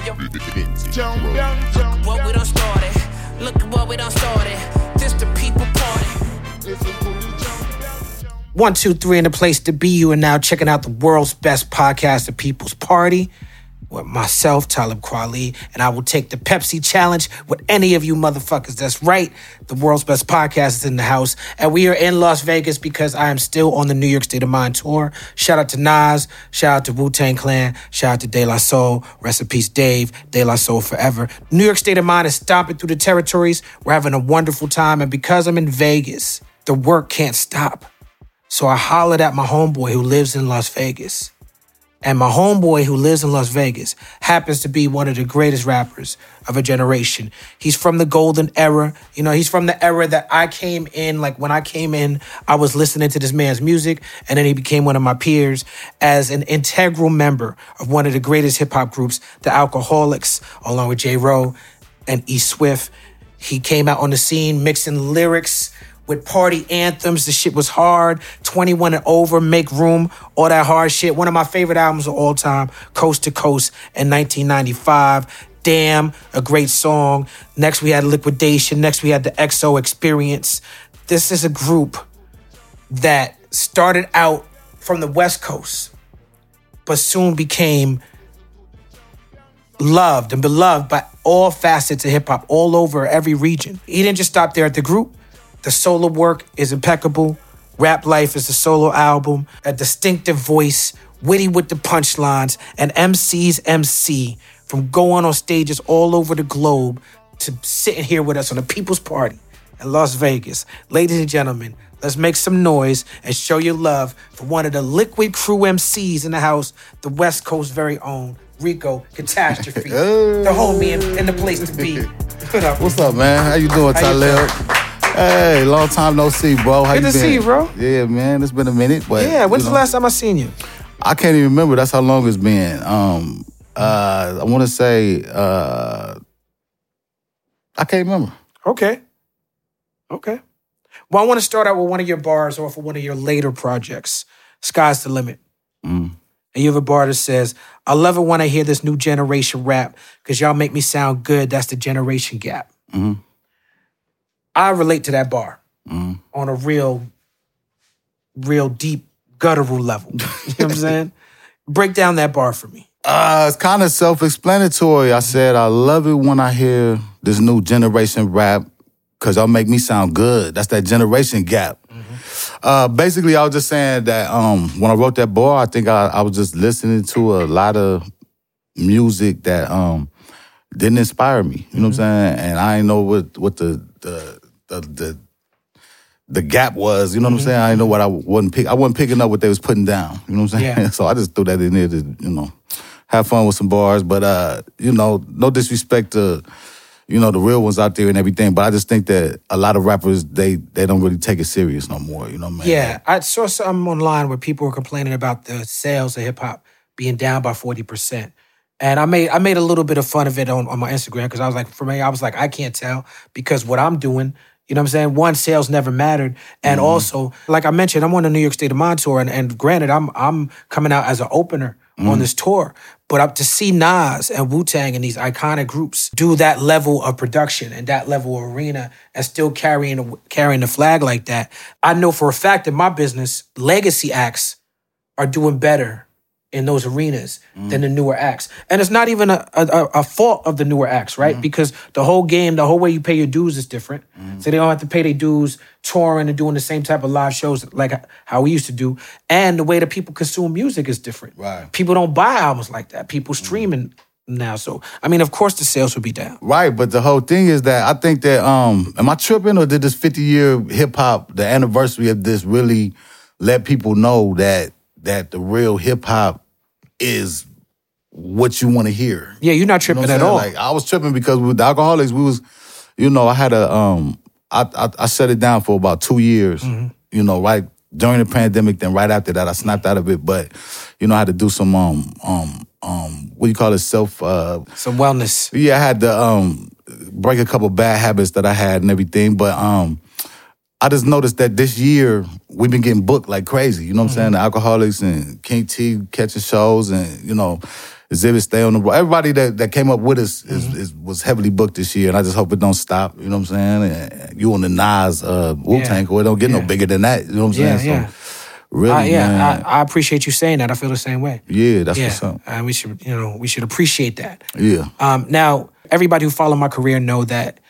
on your jump. What we done started. Look at what we done started. This the people party. 1, 2, 3 in the place to be. You are now checking out the world's best podcast, The People's Party, with myself, Talib Kweli, and I will take the Pepsi challenge with any of you motherfuckers. That's right. The world's best podcast is in the house, and we are in Las Vegas because I am still on the New York State of Mind tour. Shout out to Nas. Shout out to Wu-Tang Clan. Shout out to De La Soul. Rest in peace, Dave. De La Soul forever. New York State of Mind is stomping through the territories. We're having a wonderful time, and because I'm in Vegas, the work can't stop. So I hollered at my homeboy who lives in Las Vegas. And my homeboy who lives in Las Vegas happens to be one of the greatest rappers of a generation. He's from the golden era. You know, he's from the era that I came in. Like when I came in, I was listening to this man's music, and then he became one of my peers as an integral member of one of the greatest hip hop groups, Tha Alkaholiks, along with J-Ro and E-Swift. He came out on the scene mixing lyrics with party anthems. The shit was hard. 21 and Over, Make Room, all that hard shit. One of my favorite albums of all time, Coast to Coast in 1995. Damn, a great song. Next we had Liquidation. Next we had the XO Experience. This is a group that started out from the West Coast, but soon became loved and beloved by all facets of hip hop, all over every region. He didn't just stop there at the group. The solo work is impeccable. Rap Life is a solo album. A distinctive voice, witty with the punchlines, and MC's MC from going on stages all over the globe to sitting here with us on the People's Party in Las Vegas. Ladies and gentlemen, let's make some noise and show your love for one of the Liquid Crew MCs in the house, the West Coast's very own Rico Catastrophe, the homie in the place to be. What's up, man? How you doing, Talib? Hey, long time no see, bro. How you been? Good to see you, bro. Yeah, man, it's been a minute. But yeah, when's the last time I seen you? I can't even remember. That's how long it's been. I want to say, I can't remember. Okay. Well, I want to start out with one of your bars or for one of your later projects, Sky's the Limit. And you have a bar that says, I love it when I hear this new generation rap because y'all make me sound good. That's the generation gap. Mm-hmm. I relate to that bar on a real deep, guttural level. You know what I'm saying? Break down that bar for me. It's kind of self-explanatory. I said, I love it when I hear this new generation rap because y'all make me sound good. That's that generation gap. Basically, I was just saying that when I wrote that bar, I think I was just listening to a lot of music that didn't inspire me. You know what I'm saying? And I didn't know what the gap was, you know what I'm saying? I didn't know what I wasn't picking up what they was putting down, you know what I'm saying? Yeah. So I just threw that in there to, you know, have fun with some bars. But, you know, no disrespect to, you know, the real ones out there and everything, but I just think that a lot of rappers, they don't really take it serious no more, you know what I mean? Yeah, I saw something online where people were complaining about the sales of hip-hop being down by 40%. And I made a little bit of fun of it on my Instagram because I was like, for me, I was like, I can't tell because what I'm doing, you know what I'm saying? One, sales never mattered. And also, like I mentioned, I'm on the New York State of Mind tour. And granted, I'm coming out as an opener on this tour. But up to see Nas and Wu-Tang and these iconic groups do that level of production and that level of arena and still carrying the flag like that, I know for a fact in my business, legacy acts are doing better in those arenas than the newer acts. And it's not even a fault of the newer acts, right? Because the whole game, the whole way you pay your dues is different. So they don't have to pay their dues touring and doing the same type of live shows like how we used to do. And the way that people consume music is different. Right. People don't buy albums like that. People streaming now. So, I mean, of course the sales would be down. Right, but the whole thing is that I think that, am I tripping or did this 50-year hip-hop, the anniversary of this really let people know that the real hip hop is what you want to hear? Yeah, you're not tripping, you know, at all. Like, I was tripping because with the Alkaholiks, we was, you know, I had a, I set it down for about 2 years, you know, right during the pandemic. Then right after that, I snapped out of it. But, you know, I had to do some, what do you call it? Some wellness. Yeah, I had to break a couple bad habits that I had and everything. But, I just noticed that this year we've been getting booked like crazy. You know what I'm saying? The Alkaholiks and King Tee catching shows and, you know, Exhibit stay on the road. Everybody that came up with us was heavily booked this year, and I just hope it don't stop. You know what I'm saying? And you on the Nas Wu-Tang, or it don't get no bigger than that. You know what I'm saying? Yeah. So, really, man. I appreciate you saying that. I feel the same way. Yeah, that's what's up. We should, we should appreciate that. Yeah. Now, everybody who followed my career know that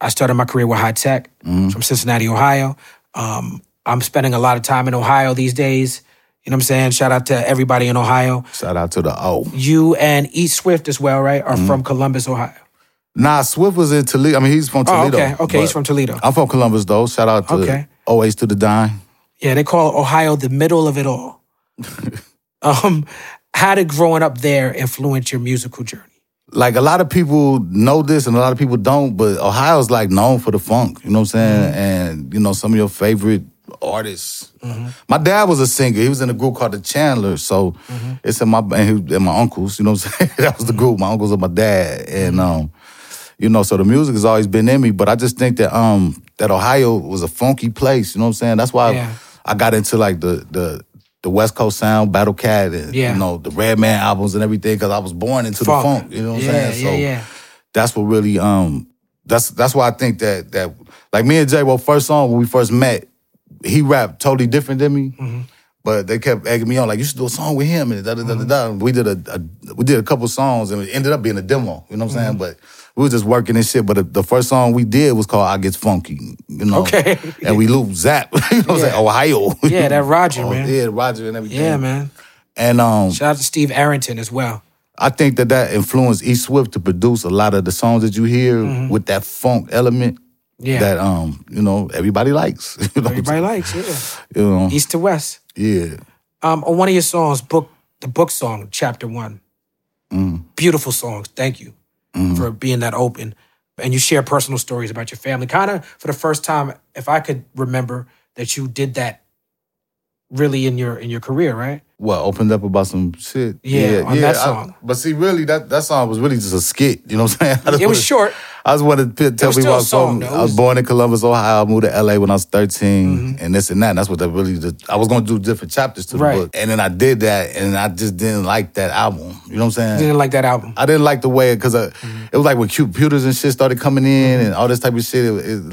I started my career with High Tech from Cincinnati, Ohio. I'm spending a lot of time in Ohio these days. You know what I'm saying? Shout out to everybody in Ohio. Shout out to the O. You and E-Swift as well, right? Are from Columbus, Ohio. Nah, Swift was in Toledo. I mean, he's from Toledo. Okay, he's from Toledo. I'm from Columbus, though. Shout out to OAs to the Dime. Yeah, they call Ohio the middle of it all. How did growing up there influence your musical journey? Like, a lot of people know this and a lot of people don't, but Ohio's, like, known for the funk. You know what I'm saying? And, some of your favorite artists. My dad was a singer. He was in a group called the Chandlers. So it's in my uncles. You know what I'm saying? That was the group. My uncles and my dad. And so the music has always been in me. But I just think that that Ohio was a funky place. You know what I'm saying? That's why I got into like the West Coast sound, Battle Cat, and the Redman albums and everything, because I was born into the funk. You know what I'm saying? So that's what really that's why I think that like me and J-Ro, first song when we first met, he rapped totally different than me, but they kept egging me on, like, you should do a song with him, and da-da-da-da-da. We did a couple songs, and it ended up being a demo, you know what I'm saying? But we was just working and shit, but the first song we did was called I Gets Funky, Okay. And we looped Zap, you know what I'm saying? Ohio. Yeah, that Roger, man. Yeah, Roger and everything. Yeah, man. And shout out to Steve Arrington as well. I think that influenced E-Swift to produce a lot of the songs that you hear with that funk element. Yeah. That, everybody likes. Everybody likes, yeah. East to West. Yeah. On one of your songs, the book song, Chapter 1. Beautiful songs. Thank you for being that open. And you share personal stories about your family. Kind of for the first time, if I could remember, that you did that really in your career, right? Well, opened up about some shit. Yeah, on that song. But see, really, that song was really just a skit. You know what I'm saying? It was short. I just wanted to tell people I was born in Columbus, Ohio. I moved to LA when I was 13, and this and that. And that's what that really did. I was going to do different chapters to the book. And then I did that, and I just didn't like that album. You know what I'm saying? You didn't like that album? I didn't like the way, because it was like when computers and shit started coming in and all this type of shit.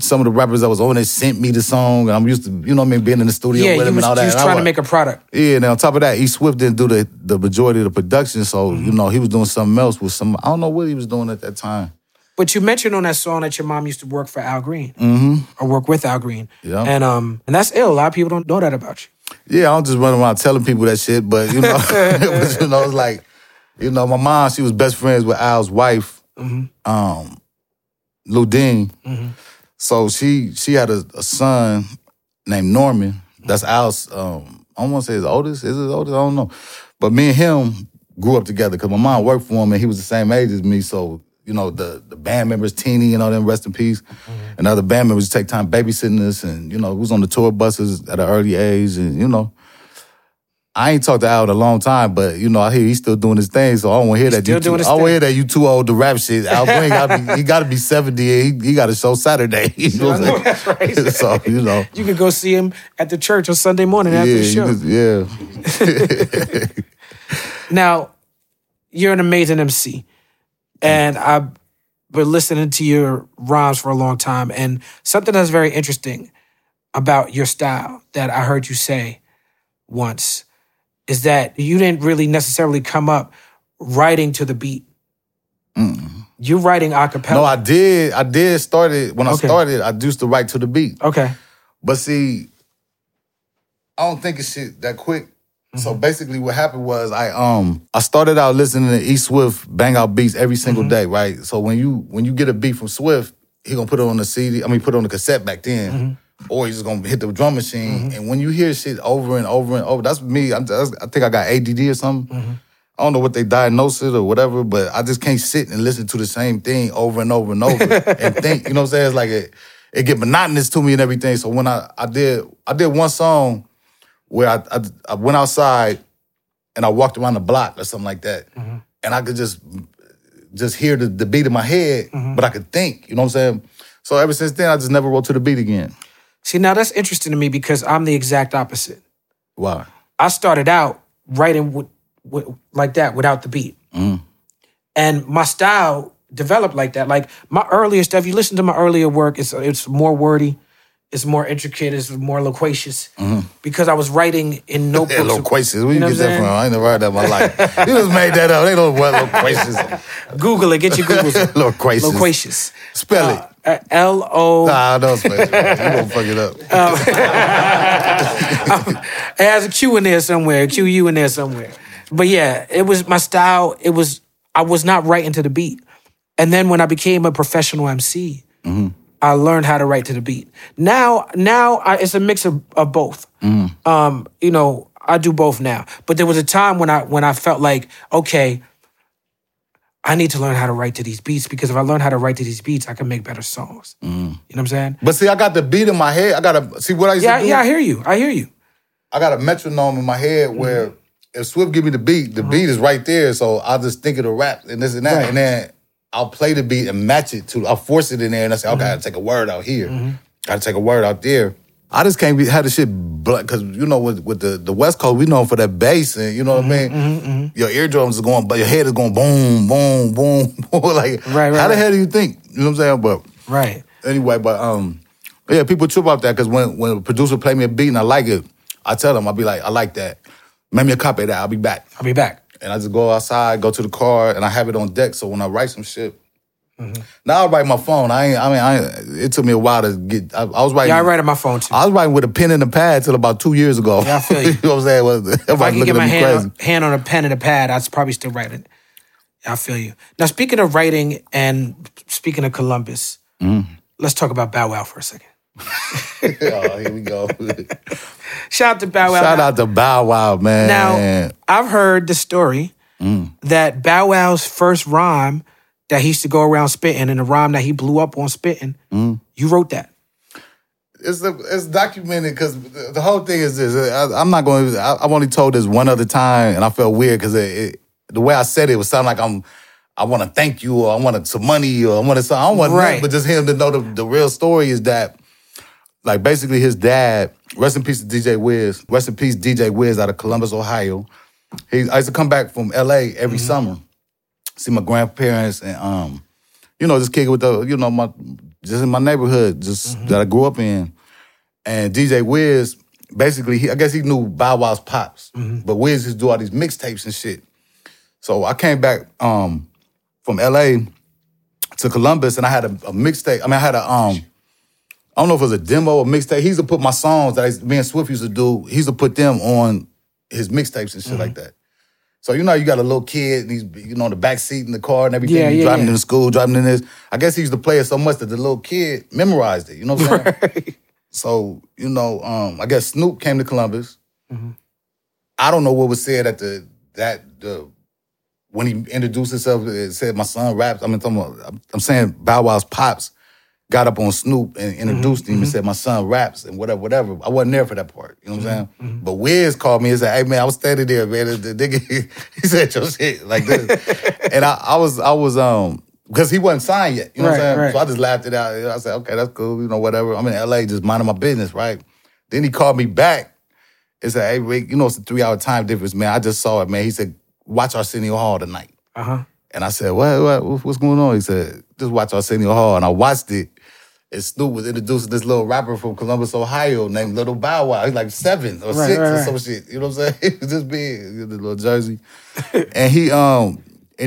Some of the rappers that was on it sent me the song, and I'm used to, being in the studio with him and all that. Yeah, he was trying to make a product. Yeah, and on top of that, E-Swift didn't do the majority of the production, so, he was doing something else with some... I don't know what he was doing at that time. But you mentioned on that song that your mom used to work for Al Green, or work with Al Green. Yeah. And that's ill. A lot of people don't know that about you. Yeah, I don't just run around telling people that shit, but, it's like, my mom, she was best friends with Al's wife, Lou Dean. So she had a son named Norman. That's Al's, I don't want to say his oldest. Is his oldest? I don't know. But me and him grew up together because my mom worked for him and he was the same age as me. So, the band members, Teenie and all them, rest in peace, and other band members take time babysitting us and, we was on the tour buses at an early age and, I ain't talked to Al in a long time, but, I hear he's still doing his thing, so I don't want to hear that. I don't want to hear that you too old to rap shit. Al Green, he got to be 70, and he got a show Saturday. That's right. So, You can go see him at the church on Sunday morning after the show. Now, you're an amazing MC, and I've been listening to your rhymes for a long time, and something that's very interesting about your style that I heard you say once is that you didn't really necessarily come up writing to the beat. You're writing a cappella. No, I did. I used to write to the beat. Okay. But see, I don't think it's shit that quick. So basically what happened was I started out listening to E-Swift bang out beats every single day, right? So when you get a beat from Swift, he gonna put it on the CD, put it on the cassette back then. Or you're just going to hit the drum machine. And when you hear shit over and over and over, that's me. I think I got ADD or something. I don't know what they diagnosed it or whatever, but I just can't sit and listen to the same thing over and over and over and think, what I'm saying? It's like it get monotonous to me and everything. So when I did one song where I went outside and I walked around the block or something like that. And I could just hear the beat in my head, but I could think, you know what I'm saying? So ever since then, I just never wrote to the beat again. See, now that's interesting to me because I'm the exact opposite. Wow. I started out writing like that without the beat. Mm. And my style developed like that. Like my earlier stuff, you listen to my earlier work, it's more wordy, it's more intricate, it's more loquacious. Mm-hmm. Because I was writing in notebooks. Yeah, loquacious. Where you get that from? I ain't never heard that in my life. You just made that up. They don't know what loquacious. Google it. Get your Googles. Loquacious. Loquacious. Spell it. L-O... Nah, don't spell it. Right. You don't fuck it up. It has a Q in there somewhere, a Q-U in there somewhere. But yeah, it was my style. It was... I was not writing to the beat. And then when I became a professional MC... Mm-hmm. I learned how to write to the beat. Now, it's a mix of both. Mm. You know, I do both now. But there was a time when I felt like, okay, I need to learn how to write to these beats, because if I learn how to write to these beats, I can make better songs. Mm. You know what I'm saying? But see, I got the beat in my head. I got to see what I used to do. Yeah, I hear you. I got a metronome in my head where if Swift give me the beat is right there. So I'll just think of the rap and this and that, right. And then I'll play the beat and match it to. I'll force it in there, and I say, "Okay, I gotta take a word out here. Mm-hmm. I gotta take a word out there." I just can't have the shit blunt, because you know, with the West Coast, we know for that bass, and you know what I mean. Mm-hmm. Your eardrums are going, but your head is going boom, boom, boom, boom. Like, how the hell do you think? You know what I'm saying? But anyway, but yeah, people trip off that, because when a producer play me a beat and I like it, I tell them, I'll be like, "I like that. Make me a copy of that. I'll be back." And I just go outside, go to the car, and I have it on deck. So when I write some shit, now I write my phone. It took me a while to get. I was writing. Yeah, I write on my phone too. I was writing with a pen and a pad till about 2 years ago. Yeah, I feel you. You know what I'm saying? If I can get my hand on a pen and a pad, I'd probably still write it. I feel you. Now, speaking of writing and speaking of Columbus, let's talk about Bow Wow for a second. Oh, here we go. Shout out to Bow Wow. Shout out to Bow Wow, man. Now, I've heard the story that Bow Wow's first rhyme that he used to go around spitting, and the rhyme that he blew up on spitting, you wrote that. It's documented, because the whole thing is this. I've only told this one other time, and I felt weird because the way I said it would sound like I want to thank you, or I wanted some money, or I don't want nothing, but just him to know the real story is that, like, basically his dad, rest in peace to DJ Wiz. Rest in peace, DJ Wiz, out of Columbus, Ohio. I used to come back from L.A. every summer, see my grandparents, and, you know, just kick it with just in my neighborhood, just that I grew up in. And DJ Wiz, basically, I guess he knew Bow Wow's pops, but Wiz used to do all these mixtapes and shit. So I came back from L.A. to Columbus, and I had a mixtape. I mean, I had a... I don't know if it was a demo or mixtape. He used to put my songs me and Swift used to do, he used to put them on his mixtapes and shit like that. So, you know, you got a little kid, and he's, you know, in the back seat in the car and everything. Yeah, driving him to school, driving him this. I guess he used to play it so much that the little kid memorized it. You know what I'm saying? So, you know, I guess Snoop came to Columbus. Mm-hmm. I don't know what was said at when he introduced himself, it said, "My son raps." I mean, I'm saying Bow Wow's pops got up on Snoop and introduced him and said, "My son raps," and whatever. I wasn't there for that part. You know what I'm saying? But Wiz called me and said, "Hey, man, I was standing there, man. The nigga, he said your shit like this." And I was, because he wasn't signed yet. You know what I'm saying? Right. So I just laughed it out. I said, "Okay, that's cool. You know, whatever. I'm in L.A. just minding my business," right? Then he called me back and said, "Hey, Rick, you know, it's a 3-hour time difference, man. I just saw it, man." He said, "Watch Arsenio Hall tonight." Uh-huh. And I said, "What's going on?" He said, "Just watch Arsenio Hall." And I watched it. And Snoop was introducing this little rapper from Columbus, Ohio, named Little Bow Wow. He's like 7 or 6 or some shit. You know what I'm saying? He was just big, the little jersey. And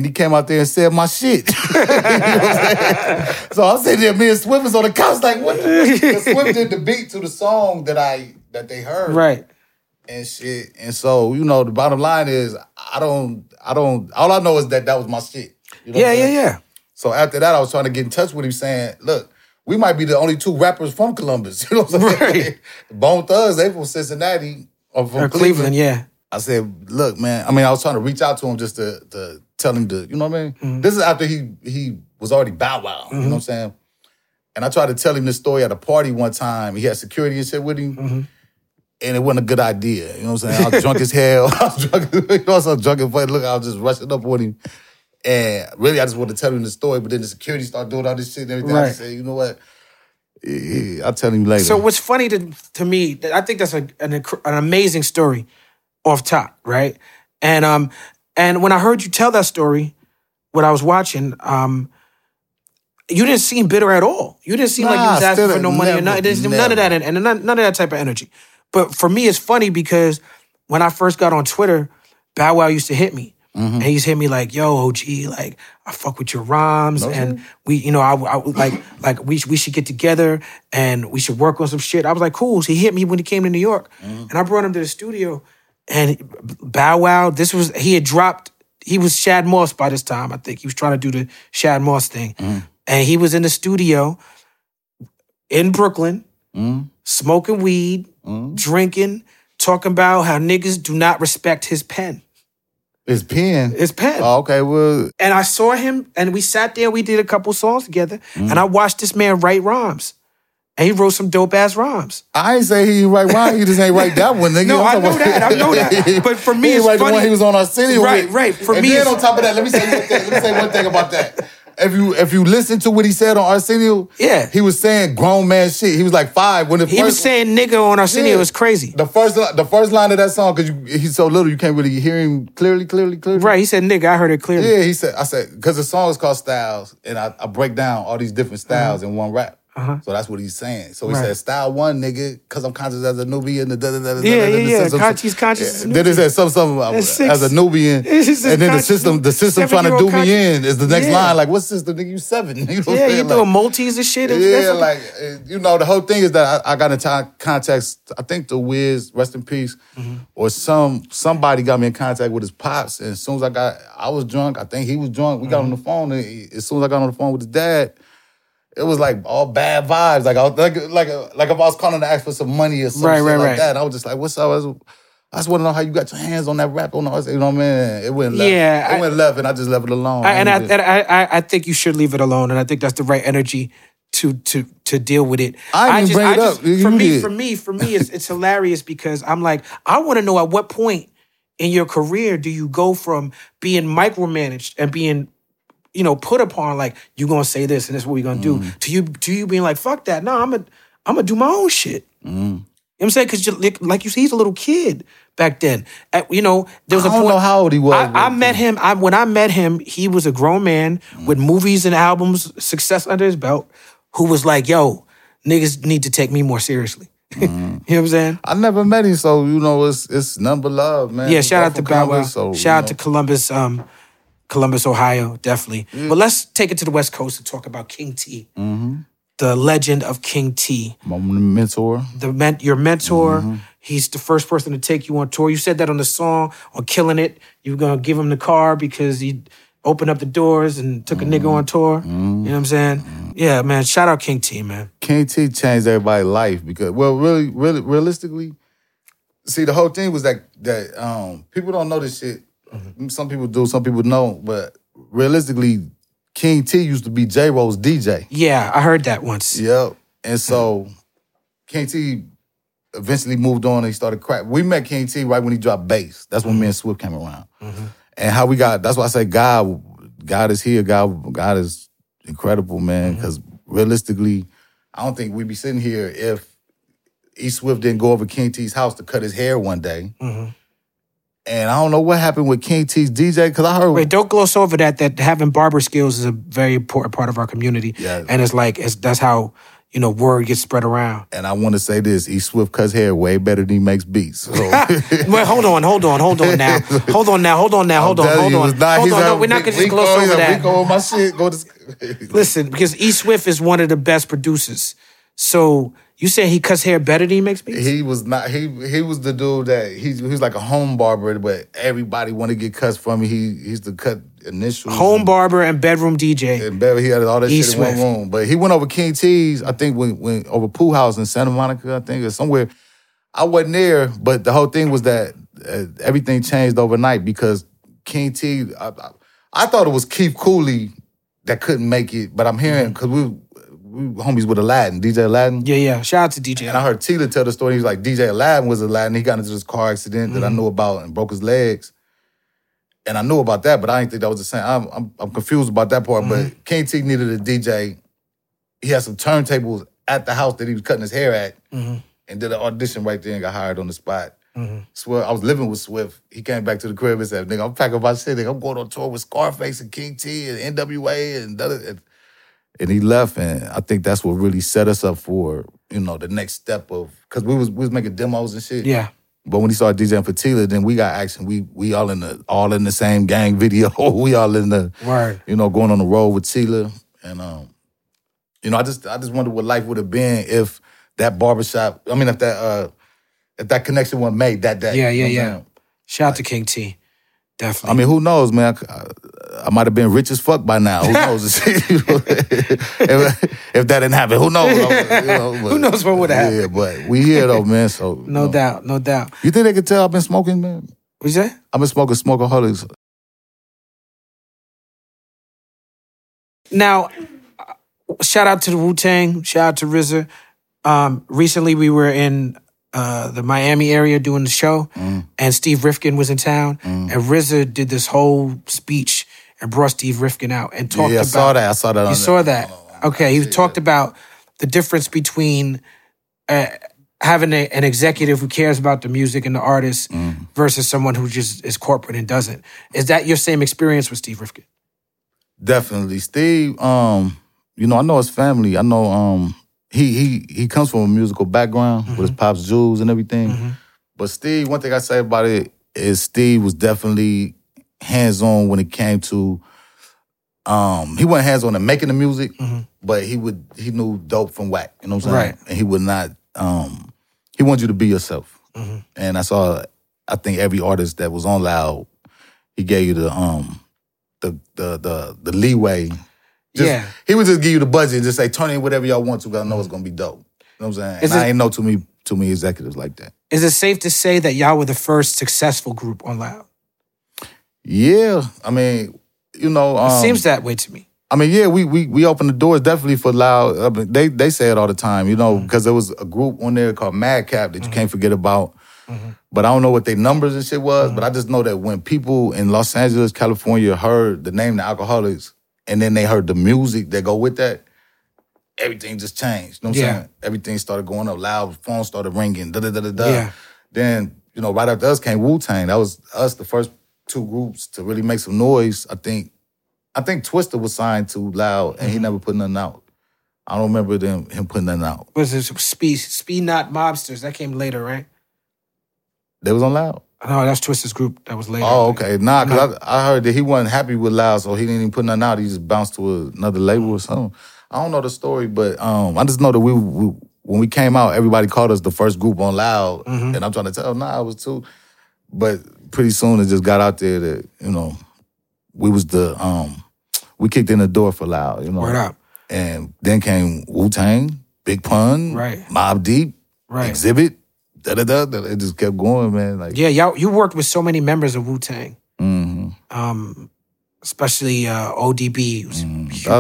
he came out there and said my shit. You know what I'm saying? So I'm sitting there, me and Swift was on the couch, like, what the fuck? And Swift did the beat to the song that they heard. Right. And shit. And so, you know, the bottom line is, all I know is that was my shit. You know what I'm saying? Yeah. So after that, I was trying to get in touch with him saying, "Look, we might be the only two rappers from Columbus." You know what I'm saying? Right. Bone Thugs, they from Cincinnati or from Cleveland. Yeah. I said, "Look, man," I mean, I was trying to reach out to him just to tell him to, you know what I mean? Mm-hmm. This is after he was already Bow Wow, you know what I'm saying? And I tried to tell him this story at a party one time. He had security and shit with him. Mm-hmm. And it wasn't a good idea. You know what I'm saying? I was drunk as hell. Look, I was just rushing up with him. And really, I just wanted to tell him the story, but then the security started doing all this shit and everything. Right. I just said, you know what? I'll tell him later. So what's funny to me, I think that's an amazing story off top, right? And when I heard you tell that story, what I was watching, you didn't seem bitter at all. You didn't seem like you was asking for no money or nothing. None of that, and none of that type of energy. But for me, it's funny because when I first got on Twitter, Bow Wow used to hit me. Mm-hmm. And he's hit me like, "Yo, OG, like I fuck with your rhymes, and we, you know, I like we should get together and we should work on some shit." I was like, "Cool." So he hit me when he came to New York, and I brought him to the studio. And Bow Wow, this was he had dropped. He was Shad Moss by this time, I think. He was trying to do the Shad Moss thing, and he was in the studio in Brooklyn, smoking weed, drinking, talking about how niggas do not respect his pen. His pen? His pen. Oh, okay, well... And I saw him, and we sat there, we did a couple songs together, and I watched this man write rhymes. And he wrote some dope-ass rhymes. I ain't say he ain't write rhymes, he just ain't write that one, nigga. No, I know that. But for me, it's funny. He the one he was on Arsenio with. Right, for and me... And then on top of that, let me say one thing about that. If you listen to what he said on Arsenio, he was saying grown man shit. He was like five when he was saying nigga on Arsenio. It was crazy. The first line of that song, because he's so little, you can't really hear him clearly. Right, he said nigga. I heard it clearly. Yeah, I said because the song is called Styles, and I break down all these different styles in one rap. So that's what he's saying. So he said style one, nigga, because I'm conscious as a Nubian. He's conscious. Then he said as a Nubian, and then the system trying to do me in is the next line. Like, what system, nigga? You seven? You know you doing Maltese and shit. Yeah, like you know the whole thing is that I got in contact. I think the Wiz, rest in peace, or somebody got me in contact with his pops. And as soon as I was drunk. I think he was drunk. We got on the phone, and as soon as I got on the phone with his dad. It was like all bad vibes. Like I was, like if I was calling to ask for some money or something that. I was just like, "What's up?" I just want to know how you got your hands on that rap. On you know what I mean? It went left. Yeah, it went left, and I just left it alone. I think you should leave it alone, and I think that's the right energy to deal with it. I didn't bring it up. For me, it's hilarious because I'm like, I want to know at what point in your career do you go from being micromanaged and being put upon like you gonna say this and this is what we gonna do to you being like fuck that. No, I'm gonna do my own shit. You know what I'm saying? Because like you see, he's a little kid back then. There was I don't know how old he was. I met him. When I met him, he was a grown man with movies and albums, success under his belt, who was like, "Yo, niggas need to take me more seriously." You know what I'm saying? I never met him, so it's nothing but love, man. Yeah, shout out to Bow Wow. Shout out to Columbus. Columbus, Ohio, definitely. But let's take it to the West Coast and talk about King Tee. The legend of King Tee. My mentor. Your mentor. He's the first person to take you on tour. You said that on the song, on Killing It. You were going to give him the car because he opened up the doors and took a nigga on tour. You know what I'm saying? Yeah, man. Shout out King Tee, man. King Tee changed everybody's life because, realistically, see, the whole thing was that people don't know this shit. Some people do, some people don't. But realistically, King Tee used to be J-Ro's DJ. Yeah, I heard that once. Yep. And so King Tee eventually moved on and he started crap. We met King Tee right when he dropped Bass. That's when me and Swift came around. And how we got, that's why I say God is here. God is incredible, man. Because realistically, I don't think we'd be sitting here if E-Swift didn't go over King T's house to cut his hair one day. And I don't know what happened with King T's DJ, because I heard... Wait, don't gloss over that having barber skills is a very important part of our community. Yeah. And that's how, word gets spread around. And I want to say this, E-Swift cuts hair way better than he makes beats. So. Well, hold on now. No, we're not going to just gloss over that. Rico, my shit, listen, because E-Swift is one of the best producers. So... You said he cuts hair better than he makes beats? He was not. He was the dude that he was like a home barber, but everybody wanted to get cuts from him. He used to cut initials. Home barber and bedroom DJ. He had all that shit in one room. But he went over King T's, I think, when over Pool House in Santa Monica, I think, or somewhere. I wasn't there, but the whole thing was that everything changed overnight because King Tee, I thought it was Keith Cooley that couldn't make it, but I'm hearing because we were homies with Aladdin, DJ Aladdin. Yeah, yeah. Shout out to DJ. And I heard Tila tell the story. He was like, DJ Aladdin was Aladdin. He got into this car accident that I knew about and broke his legs. And I knew about that, but I didn't think that was the same. I'm confused about that part. But King Tee needed a DJ. He had some turntables at the house that he was cutting his hair at and did an audition right there and got hired on the spot. Mm-hmm. Swift, I was living with Swift. He came back to the crib and said, "Nigga, I'm packing my shit. Nigga, I'm going on tour with Scarface and King Tee and NWA and he left, and I think that's what really set us up for, you know, the next step of, because we was making demos and shit. Yeah. But when he started DJing for Tila, then we got action. We all in the same gang video. We all in the right. You know, going on the road with Tila. And you know, I just wonder what life would have been if that barbershop, I mean if that connection wasn't made that day. Yeah, yeah, you know yeah. Man? Shout out to King Tee. Definitely. I mean, who knows, man? I might have been rich as fuck by now. Who knows? if that didn't happen, who knows? You know, but, who knows what would have happened? Yeah, but we here though, man. So no doubt, no doubt. You think they could tell I've been smoking, man? What you say? I've been smoking Smokaholics. Now, shout out to the Wu-Tang. Shout out to RZA. Recently, we were in the Miami area doing the show, and Steve Rifkin was in town, and RZA did this whole speech and brought Steve Rifkin out and talked about... I saw that. Okay, he talked about the difference between having an executive who cares about the music and the artist versus someone who just is corporate and doesn't. Is that your same experience with Steve Rifkin? Definitely. Steve, you know, I know his family. I know... He comes from a musical background with his pops, Jews, and everything. Mm-hmm. But Steve, one thing I say about it is Steve was definitely hands-on when it came to... he wasn't hands-on in making the music, but he knew dope from whack. You know what I'm saying? Right. And he would not... he wanted you to be yourself. Mm-hmm. And I think every artist that was on Loud, he gave you the leeway... He would just give you the budget and just say, turn in whatever y'all want to, because I know it's going to be dope. You know what I'm saying? And I ain't know too many executives like that. Is it safe to say that y'all were the first successful group on Loud? Yeah. I mean, you know... it seems that way to me. I mean, yeah, we opened the doors definitely for Loud. I mean, they say it all the time, you know, because there was a group on there called Madcap that you can't forget about. Mm-hmm. But I don't know what their numbers and shit was, but I just know that when people in Los Angeles, California heard the name The Alkaholiks, and then they heard the music that go with that, everything just changed. You know what I'm saying? Everything started going up loud. Phones started ringing, da-da-da-da-da. Yeah. Then, you know, right after us came Wu-Tang. That was us, the first two groups to really make some noise. I think Twista was signed to Loud, and he never put nothing out. I don't remember him putting nothing out. Was it Speed Not Mobsters? That came later, right? They was on Loud. No, that's Twista's group that was later. Oh, okay. Nah, because I heard that he wasn't happy with Loud, so he didn't even put nothing out. He just bounced to another label or something. I don't know the story, but I just know that we when we came out, everybody called us the first group on Loud, and I'm trying to tell, I was too. But pretty soon it just got out there that, you know, we kicked in the door for Loud, you know. Word up. And then came Wu-Tang, Big Pun, Mobb Deep, Exhibit. It just kept going, man. Like, yeah, you worked with so many members of Wu-Tang. Mm-hmm. Especially ODB. It was a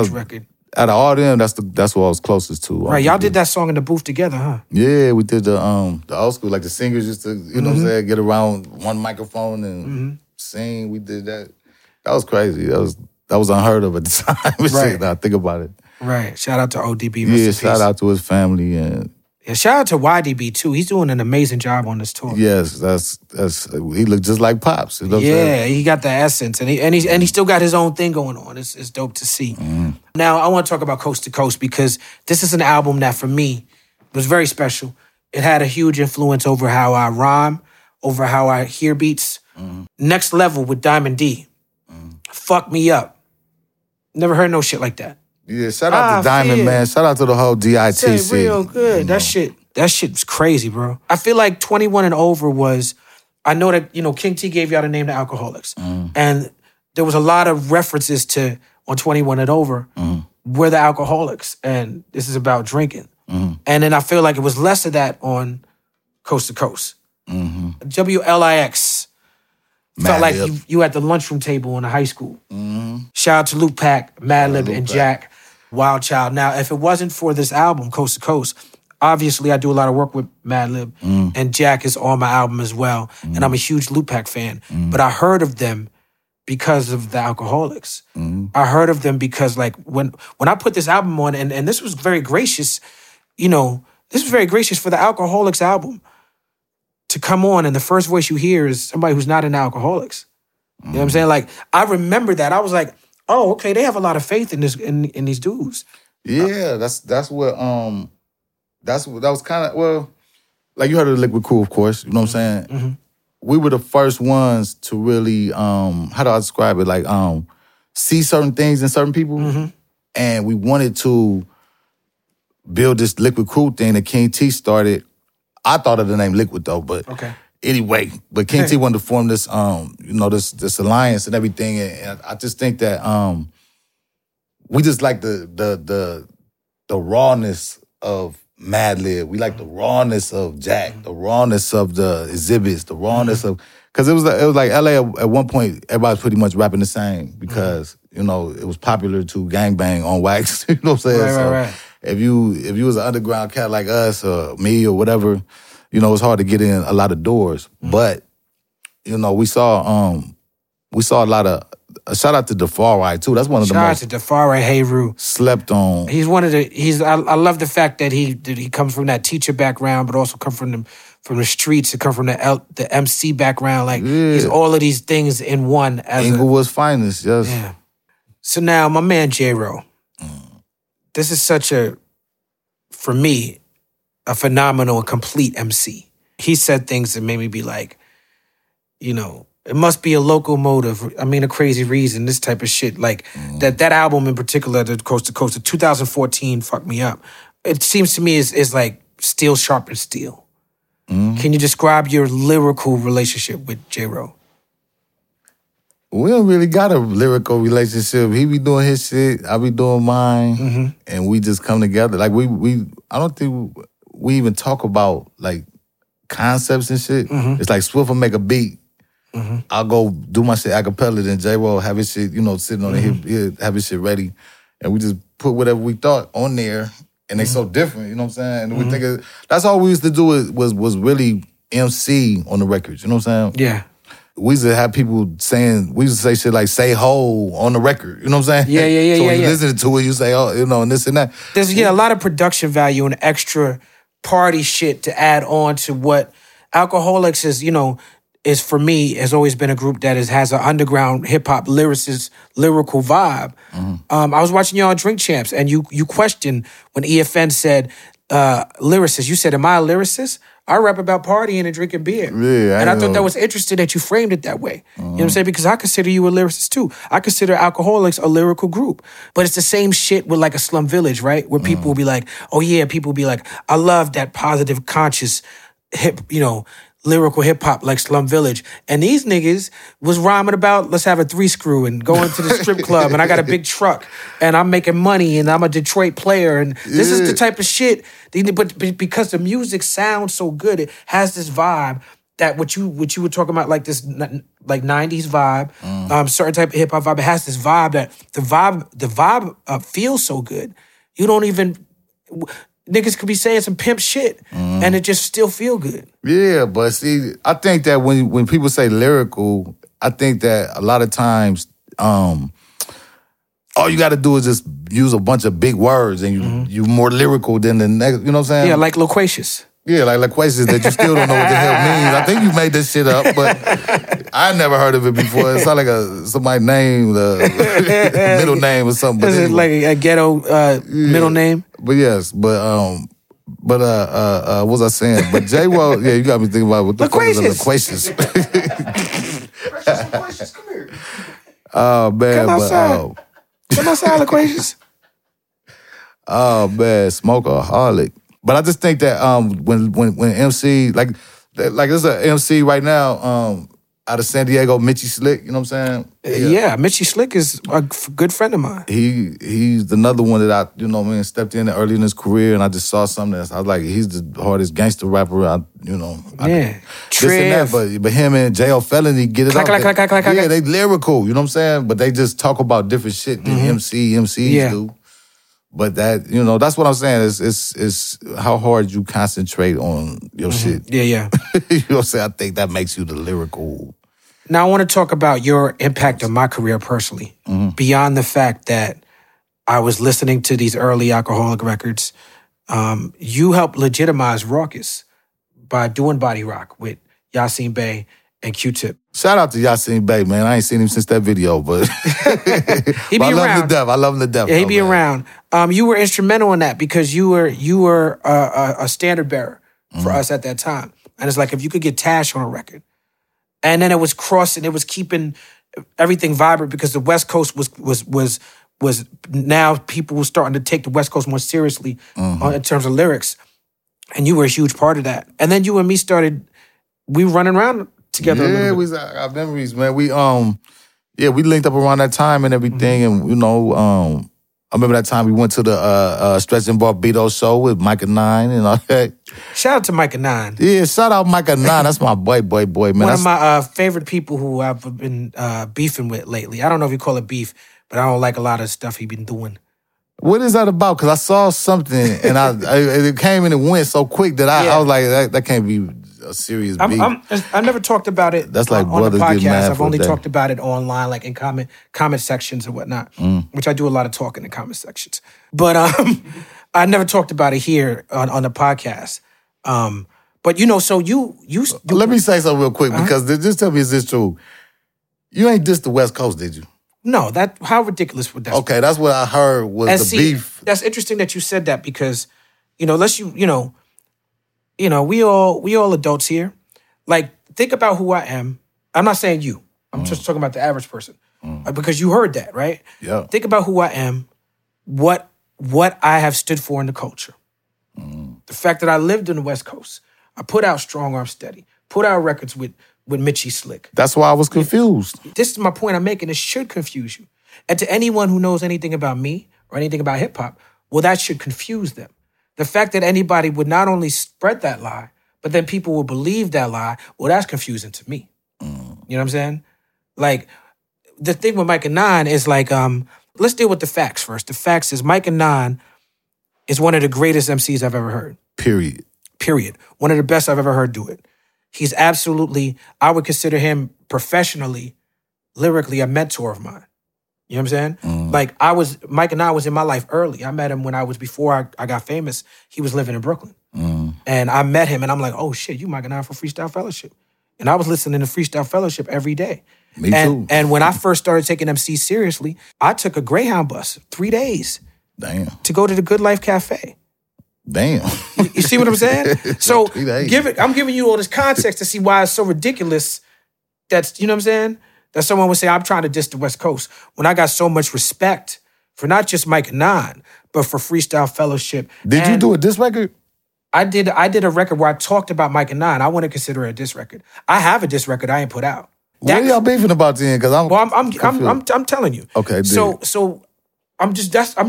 huge record. Out of all them, that's what I was closest to. Right, y'all did that song in the booth together, huh? Yeah, we did the old school. Like the singers used to, you know what I'm saying, get around one microphone and sing. We did that. That was crazy. That was unheard of at the time. Now I think about it. Right. Shout out to ODB. Yeah, shout out to his family and... Yeah, shout out to YDB too. He's doing an amazing job on this tour. Yes, that's he looked just like Pops. You know what I'm saying? He got the essence, and he still got his own thing going on. It's dope to see. Mm-hmm. Now I want to talk about Coast to Coast, because this is an album that for me was very special. It had a huge influence over how I rhyme, over how I hear beats. Mm-hmm. Next Level with Diamond D, fuck me up. Never heard no shit like that. Yeah, shout out to Diamond, man. Shout out to the whole DITC. It's real good. You know? That shit was crazy, bro. I feel like 21 and Over was, I know that, you know, King Tee gave y'all the name The Alkaholiks. And there was a lot of references to, on 21 and Over, we're the alcoholics, and this is about drinking. And then I feel like it was less of that on Coast to Coast. WLIX. Felt like you at the lunchroom table in a high school. Shout out to Lootpack, Madlib, and Jack, Wild Child. Now, if it wasn't for this album, Coast to Coast, obviously I do a lot of work with Madlib, and Jack is on my album as well, and I'm a huge Lootpack fan. But I heard of them because of The Alkaholiks. I heard of them because, like, when I put this album on, and this was very gracious, you know, this was very gracious for The Alkaholiks album to come on and the first voice you hear is somebody who's not in Alkaholiks. Mm. You know what I'm saying? Like, I remember that. I was like, oh, okay, they have a lot of faith in this in these dudes. Yeah, that's what like you heard of the Liquid Crew, of course. You know what I'm saying? Mm-hmm. We were the first ones to really, how do I describe it? Like, see certain things in certain people. Mm-hmm. And we wanted to build this Liquid Crew thing that King Tee started. I thought of the name Liquid though, but anyway. But King Tee wanted to form this, this alliance and everything. And I just think that we just like the rawness of Madlib. We like the rawness of Jack, the rawness of the exhibits, the rawness of, because it was like LA at one point, everybody's pretty much rapping the same because you know it was popular to gangbang on wax. You know what I'm saying? Right. If you was an underground cat like us or me or whatever, you know, it's hard to get in a lot of doors. Mm-hmm. But, you know, we saw a lot of, shout out to Defari too. That's one of the most. Shout out to Defari, Heyru. Slept on. He's one of the. I love the fact that he comes from that teacher background, but also come from the streets. It come from the MC background. Like he's all of these things in one. As Inglewood's finest. Yes. Yeah. So now my man J-Ro. Mm. This is such a, for me, a phenomenal and complete MC. He said things that made me be like, you know. It must be a local motive. I mean, a crazy reason, this type of shit. Like, that album in particular, the Coast to Coast, the 2014, fucked me up. It seems to me is like steel sharpens steel. Mm. Can you describe your lyrical relationship with J-Ro? We don't really got a lyrical relationship. He be doing his shit, I be doing mine, and we just come together. Like, we I don't think we even talk about, like, concepts and shit. Mm-hmm. It's like Swift will make a beat. Mm-hmm. I'll go do my shit a cappella, then J-Ro have his shit, you know, sitting on it, he'll have his shit ready. And we just put whatever we thought on there, and they so different, you know what I'm saying? And we think that's all we used to do was really MC on the records, you know what I'm saying? Yeah. We used to have people saying, we used to say shit like, say ho on the record, you know what I'm saying? Yeah. So when you listen to it, you say, oh, you know, and this and that. There's a lot of production value and extra party shit to add on to what Alkaholiks is, you know, is for me, has always been a group that has an underground hip-hop lyricist, lyrical vibe. I was watching y'all Drink Champs, and you questioned when EFN said lyricist. You said, am I a lyricist? I rap about partying and drinking beer. Yeah, and I thought that was interesting that you framed it that way. You know what I'm saying? Because I consider you a lyricist too. I consider Alkaholiks a lyrical group. But it's the same shit with like a slum village, right? Where people will be like, oh yeah, people will be like, I love that positive, conscious, hip, you know, lyrical hip-hop like Slum Village. And these niggas was rhyming about, let's have a three screw and go into the strip club and I got a big truck and I'm making money and I'm a Detroit player. And this is the type of shit. But because the music sounds so good, it has this vibe that what you were talking about, like this like 90s vibe, certain type of hip-hop vibe, it has this vibe that the vibe feels so good. You don't even... Niggas could be saying some pimp shit, and it just still feel good. Yeah, but see, I think that when people say lyrical, I think that a lot of times, all you got to do is just use a bunch of big words, and you more lyrical than the next. You know what I'm saying? Yeah, like loquacious. Yeah, like loquacious that you still don't know what the hell it means. I think you made this shit up, but I never heard of it before. It's not like somebody's name, the middle name or something. Is it anyway, like a ghetto middle name? But yes, but what was I saying? But J-Ro, yeah, you got me thinking about what the fuck is a loquacious. Loquacious, come here. Oh man, come outside. Come outside, loquacious. Oh man, Smokeaholic. But I just think that when MC, like there's an MC right now out of San Diego, Mitchie Slick, you know what I'm saying? Yeah, Mitchie Slick is a good friend of mine. He's another one that I, you know what I mean, stepped in early in his career and I just saw something that I was like, he's the hardest gangster rapper, But him and J.O. Felony get it out. Yeah, they lyrical, you know what I'm saying? But they just talk about different shit than MCs do. But that, you know, that's what I'm saying. It's how hard you concentrate on your shit. Yeah. You know what I'm saying? I think that makes you the lyrical. Now, I want to talk about your impact on my career personally. Beyond the fact that I was listening to these early Alkaholic records, you helped legitimize Raucus by doing Body Rock with Yasin Bey and Q-Tip. Shout out to Yasin Bey, man. I ain't seen him since that video, but he be around. I love him to death. Yeah, he be around. You were instrumental in that because you were a standard bearer for us at that time. And it's like if you could get Tash on a record, and then it was crossing, it was keeping everything vibrant because the West Coast was now people were starting to take the West Coast more seriously in terms of lyrics. And you were a huge part of that. And then you and me started, we running around together. Yeah, we our memories, man. We we linked up around that time and everything. And you know, I remember that time we went to the Stretch and Barbados show with Micah 9 and all that. Shout out to Micah 9. Yeah, shout out Micah 9. That's my boy, man. One of my favorite people who I've been beefing with lately. I don't know if you call it beef, but I don't like a lot of stuff he been doing. What is that about? Because I saw something and it came and it went so quick that I was like, that can't be a serious beef. I never talked about it. That's like on the podcast. I've only talked about it online, like in comment sections and whatnot, which I do a lot of talking in comment sections. But I never talked about it here on the podcast. But you know, so you let me say something real quick because just tell me, is this true? You ain't dissed the West Coast, did you? No, how ridiculous would that be? Okay, that's what I heard was the beef. That's interesting that you said that because, you know, unless you know, we all adults here. Like, think about who I am. I'm not saying you. I'm just talking about the average person. Because you heard that, right? Yeah. Think about who I am, what I have stood for in the culture. The fact that I lived in the West Coast. I put out Strong Arm Steady, put out records with Mitchie Slick. That's why I was confused. This is my point I'm making. It should confuse you. And to anyone who knows anything about me or anything about hip-hop, well, that should confuse them. The fact that anybody would not only spread that lie, but then people will believe that lie, well, that's confusing to me. You know what I'm saying? Like, the thing with Micah 9 is like, let's deal with the facts first. The facts is Micah 9 is one of the greatest MCs I've ever heard. Period. One of the best I've ever heard do it. He's absolutely, I would consider him professionally, lyrically, a mentor of mine. You know what I'm saying? Like, Mike and I was in my life early. I met him when I was, before I got famous, he was living in Brooklyn. And I met him and I'm like, oh shit, you Mike and I for Freestyle Fellowship. And I was listening to Freestyle Fellowship every day. Me too. And when I first started taking MC seriously, I took a Greyhound bus, 3 days. Damn. To go to the Good Life Cafe. Damn. You see what I'm saying? So I'm giving you all this context to see why it's so ridiculous that's, you know what I'm saying? That someone would say, I'm trying to diss the West Coast when I got so much respect for not just Mike 9, but for Freestyle Fellowship. Did you do a diss record? I did a record where I talked about Mike 9. I wouldn't consider it a diss record. I have a diss record I ain't put out. What are y'all beefing about then? Because I'm telling you. Okay. So I'm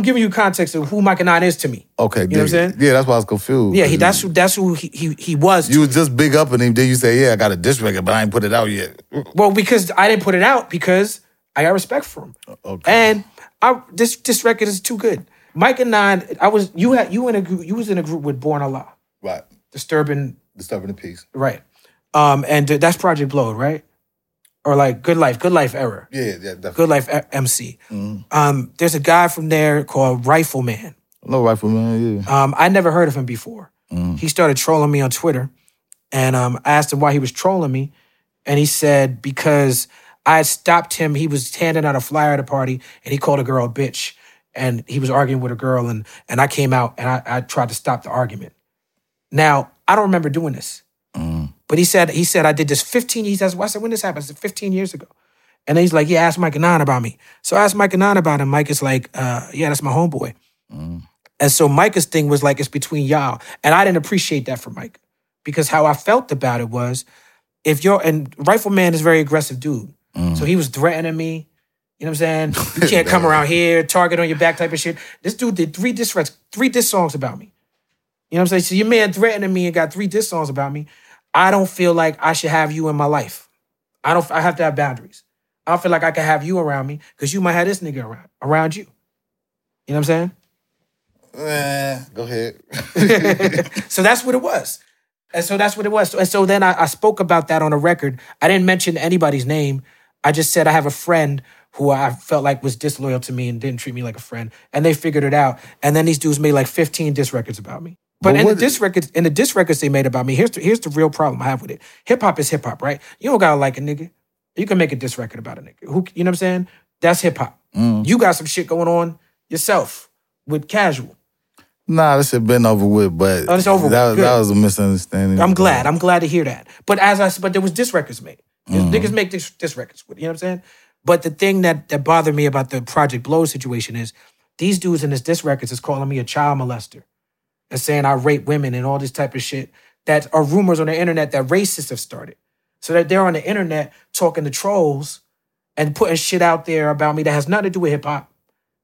giving you context of who Micah 9 is to me. Okay, you know what I'm saying? Yeah, that's why I was confused. Yeah, that's who he was. You was just big up on him, then you say, "Yeah, I got a diss record, but I ain't put it out yet." Well, because I didn't put it out because I got respect for him. Okay, and this record is too good. Micah 9, you was in a group with Born Allah, right? Disturbing the Peace, right? And that's Project Blow, right? Or like Good Life era. Yeah, definitely. Good Life MC. There's a guy from there called Rifleman. I love Rifleman, yeah. I never heard of him before. He started trolling me on Twitter. And I asked him why he was trolling me. And he said, because I had stopped him. He was handing out a flyer at a party and he called a girl a bitch. And he was arguing with a girl. And I came out and I tried to stop the argument. Now, I don't remember doing this. But he said, I did this 15 years. I said, when this happened? I said, 15 years ago. And then he's like, yeah, ask Micah 9 about me. So I asked Micah 9 about him. Mike is like, yeah, that's my homeboy. And so Micah's thing was like, it's between y'all. And I didn't appreciate that for Micah. Because how I felt about it was, and Rifleman is a very aggressive dude. So he was threatening me. You know what I'm saying? You can't come around here, target on your back type of shit. This dude did three diss songs about me. You know what I'm saying? So your man threatening me and got three diss songs about me. I don't feel like I should have you in my life. I have to have boundaries. I don't feel like I can have you around me because you might have this nigga around you. You know what I'm saying? Go ahead. So that's what it was. And so then I spoke about that on a record. I didn't mention anybody's name. I just said I have a friend who I felt like was disloyal to me and didn't treat me like a friend. And they figured it out. And then these dudes made like 15 diss records about me. But in the diss records they made about me, here's the real problem I have with it. Hip hop is hip hop, right? You don't gotta like a nigga. You can make a diss record about a nigga. Who, you know what I'm saying? That's hip hop. Mm. You got some shit going on yourself with Casual. Nah, this shit been over with, but oh, it's over with. That was a misunderstanding. I'm glad to hear that. But but there was diss records made. Niggas make diss records with. You know what I'm saying? But the thing that bothered me about the Project Blow situation is these dudes in this diss records is calling me a child molester and saying I rape women and all this type of shit that are rumors on the internet that racists have started. So that they're on the internet talking to trolls and putting shit out there about me that has nothing to do with hip hop,